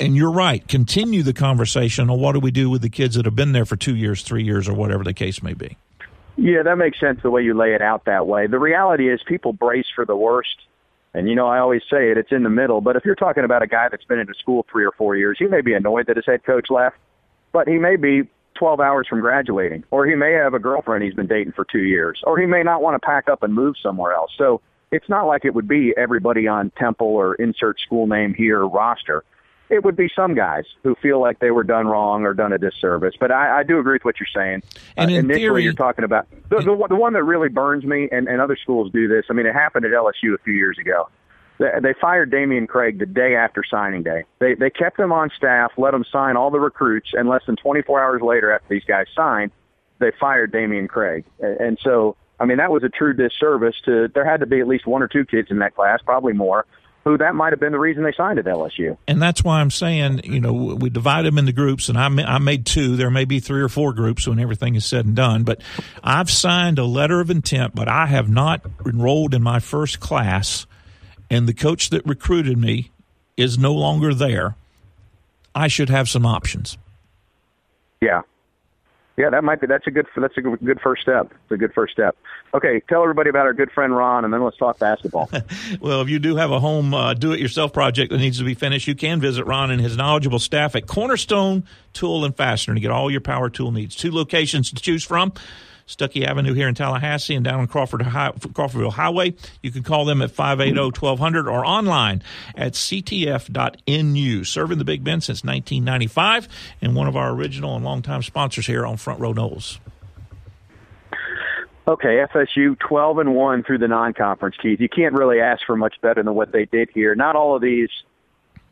And you're right, continue the conversation on what do we do with the kids that have been there for two years, three years, or whatever the case may be. Yeah, that makes sense the way you lay it out that way. The reality is people brace for the worst. And, you know, I always say it, it's in the middle. But if you're talking about a guy that's been into school three or four years, he may be annoyed that his head coach left, but he may be twelve hours from graduating, or he may have a girlfriend he's been dating for two years, or he may not want to pack up and move somewhere else. So it's not like it would be everybody on Temple or insert school name here roster. It would be some guys who feel like they were done wrong or done a disservice. But I, I do agree with what you're saying. And uh, in initially, theory, you're talking about the, the, the one that really burns me, and, and other schools do this. I mean, it happened at L S U a few years ago. They, they fired Damian Craig the day after signing day. They, they kept him on staff, let him sign all the recruits, and less than twenty-four hours later after these guys signed, they fired Damian Craig. And so, I mean, that was a true disservice. To there had to be at least one or two kids in that class, probably more, who that might have been the reason they signed at L S U. And that's why I'm saying, you know, we divide them into groups, and I, ma- I made two. There may be three or four groups when everything is said and done. But I've signed a letter of intent, but I have not enrolled in my first class, and the coach that recruited me is no longer there. I should have some options. Yeah. Yeah, that might be. That's a good. That's a good first step. It's a good first step. Okay, tell everybody about our good friend Ron, and then let's talk basketball. Well, if you do have a home uh, do-it-yourself project that needs to be finished, you can visit Ron and his knowledgeable staff at Cornerstone Tool and Fastener to get all your power tool needs. Two locations to choose from: Stuckey Avenue here in Tallahassee and down on Crawford, Crawfordville Highway. You can call them at five eight zero, one two zero zero or online at C T F dot N U. Serving the Big Bend since nineteen ninety-five, and one of our original and longtime sponsors here on Front Row Knowles. Okay, F S U twelve and one through the non-conference, Keith. You can't really ask for much better than what they did here. Not all of these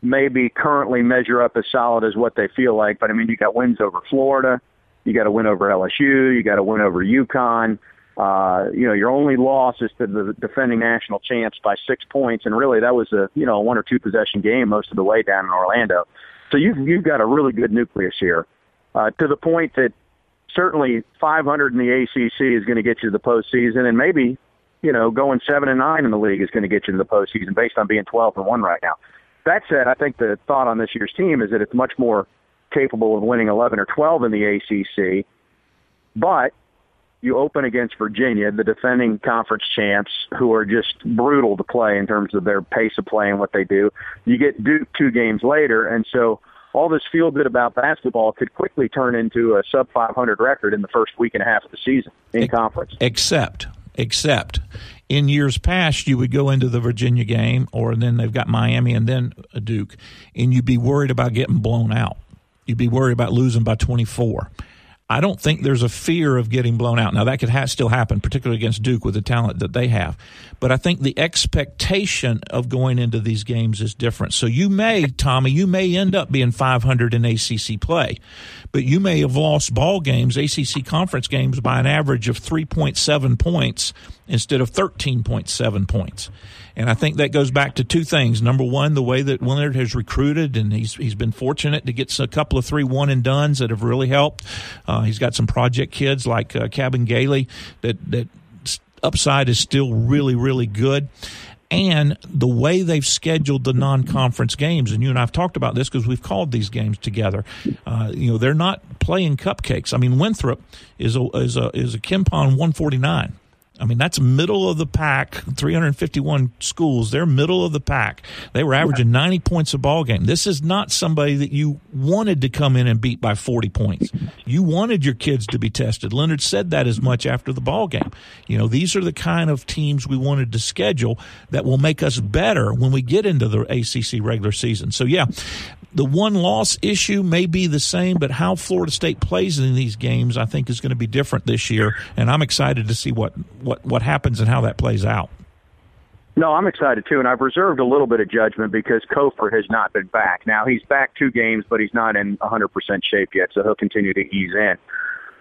maybe currently measure up as solid as what they feel like, but, I mean, you got wins over Florida. You got to win over L S U. You got to win over UConn. Uh, you know, your only loss is to the defending national champs by six points, and really that was a you know one or two possession game most of the way down in Orlando. So you've you've got a really good nucleus here, uh, to the point that certainly five hundred in the A C C is going to get you to the postseason, and maybe you know going seven and nine in the league is going to get you to the postseason based on being twelve and one right now. That said, I think the thought on this year's team is that it's much more capable of winning eleven or twelve in the A C C, but you open against Virginia, the defending conference champs, who are just brutal to play in terms of their pace of play and what they do. You get Duke two games later, and so all this feel good about basketball could quickly turn into a sub five hundred record in the first week and a half of the season in e- conference. Except, except in years past, you would go into the Virginia game, or then they've got Miami and then a Duke, and you'd be worried about getting blown out. You'd be worried about losing by twenty-four. I don't think there's a fear of getting blown out. Now, that could ha- still happen, particularly against Duke with the talent that they have. But I think the expectation of going into these games is different. So you may, Tommy, you may end up being five hundred in A C C play, but you may have lost ball games, A C C conference games, by an average of three point seven points instead of thirteen point seven points. And I think that goes back to two things. Number one, the way that Willard has recruited, and he's he's been fortunate to get a couple of three one-and-dones that have really helped. Uh, he's got some project kids like uh, Cabin Gailey that, that upside is still really, really good. And the way they've scheduled the non-conference games, and you and I have talked about this because we've called these games together. Uh, you know, they're not playing cupcakes. I mean, Winthrop is a, is a, is a Kempon one forty-nine. I mean, that's middle of the pack, three hundred fifty-one schools. They're middle of the pack. They were averaging ninety points a ball game. This is not somebody that you wanted to come in and beat by forty points. You wanted your kids to be tested. Leonard said that as much after the ball game. You know, these are the kind of teams we wanted to schedule that will make us better when we get into the A C C regular season. So, yeah, the one-loss issue may be the same, but how Florida State plays in these games, I think, is going to be different this year, and I'm excited to see what – What, what happens and how that plays out. No, I'm excited, too, and I've reserved a little bit of judgment because Kofor has not been back. Now, he's back two games, but he's not in one hundred percent shape yet, so he'll continue to ease in.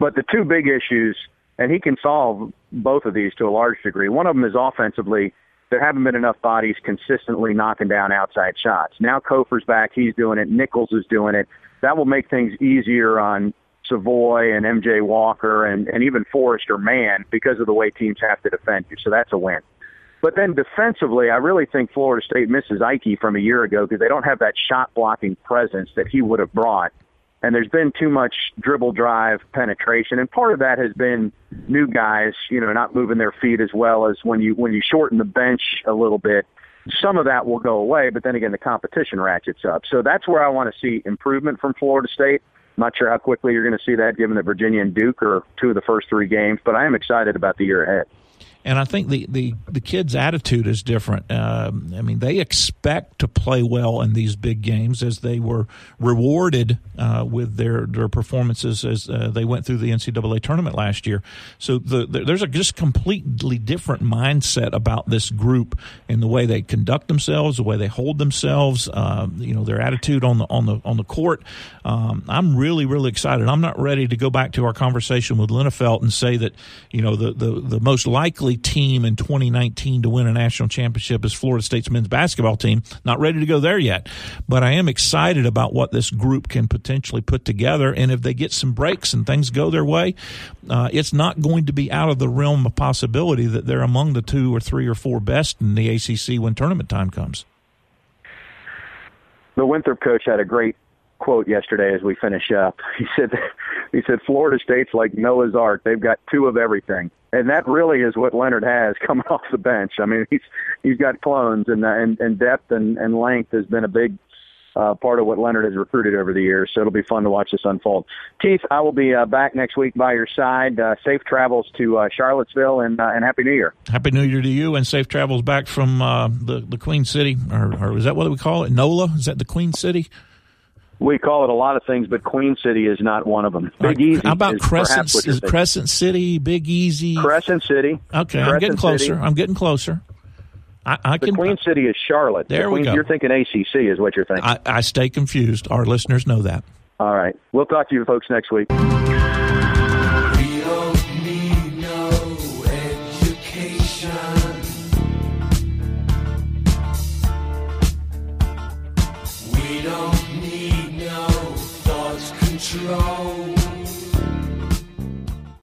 But the two big issues, and he can solve both of these to a large degree, one of them is offensively, there haven't been enough bodies consistently knocking down outside shots. Now Kofor's back, he's doing it, Nichols is doing it. That will make things easier on Savoy and M J Walker and, and even Forrester Mann because of the way teams have to defend you. So that's a win. But then defensively, I really think Florida State misses Ike from a year ago because they don't have that shot-blocking presence that he would have brought. And there's been too much dribble drive penetration. And part of that has been new guys, you know, not moving their feet as well as when you when you shorten the bench a little bit. some of that will go away, but then again, the competition ratchets up. So that's where I want to see improvement from Florida State. I'm not sure how quickly you're going to see that, given that Virginia and Duke are two of the first three games, but I am excited about the year ahead. And I think the, the, the kids' attitude is different. Um, I mean, they expect to play well in these big games, as they were rewarded uh, with their, their performances as uh, they went through the N C double A tournament last year. So the, the, there's a just completely different mindset about this group in the way they conduct themselves, the way they hold themselves, um, you know, their attitude on the on the on the court. Um, I'm really really excited. I'm not ready to go back to our conversation with Linnefelt and say that you know the the, the most likely team in twenty nineteen to win a national championship is Florida State's men's basketball team. Not ready to go there yet, but I am excited about what this group can potentially put together. And if they get some breaks and things go their way, uh, it's not going to be out of the realm of possibility that they're among the two or three or four best in the A C C when tournament time comes. The Winthrop coach had a great quote yesterday as we finish up. He said, he said, Florida State's like Noah's Ark. They've got two of everything. And that really is what Leonard has coming off the bench. I mean, he's he's got clones, and and, and depth and, and length has been a big uh, part of what Leonard has recruited over the years. So it'll be fun to watch this unfold. Keith, I will be uh, back next week by your side. Uh, safe travels to uh, Charlottesville, and uh, and Happy New Year. Happy New Year to you, and safe travels back from uh, the, the Queen City, or, or is that what we call it? NOLA? Is that the Queen City? We call it a lot of things, but Queen City is not one of them. Big Easy. How about is Crescent? Is Crescent City, Big Easy? Crescent City. Okay, Crescent I'm getting closer. City. I'm getting closer. I, I the can, Queen City is Charlotte. There the Queen, we go. You're thinking A C C is what you're thinking. I, I stay confused. Our listeners know that. All right. We'll talk to you folks next week. Roll.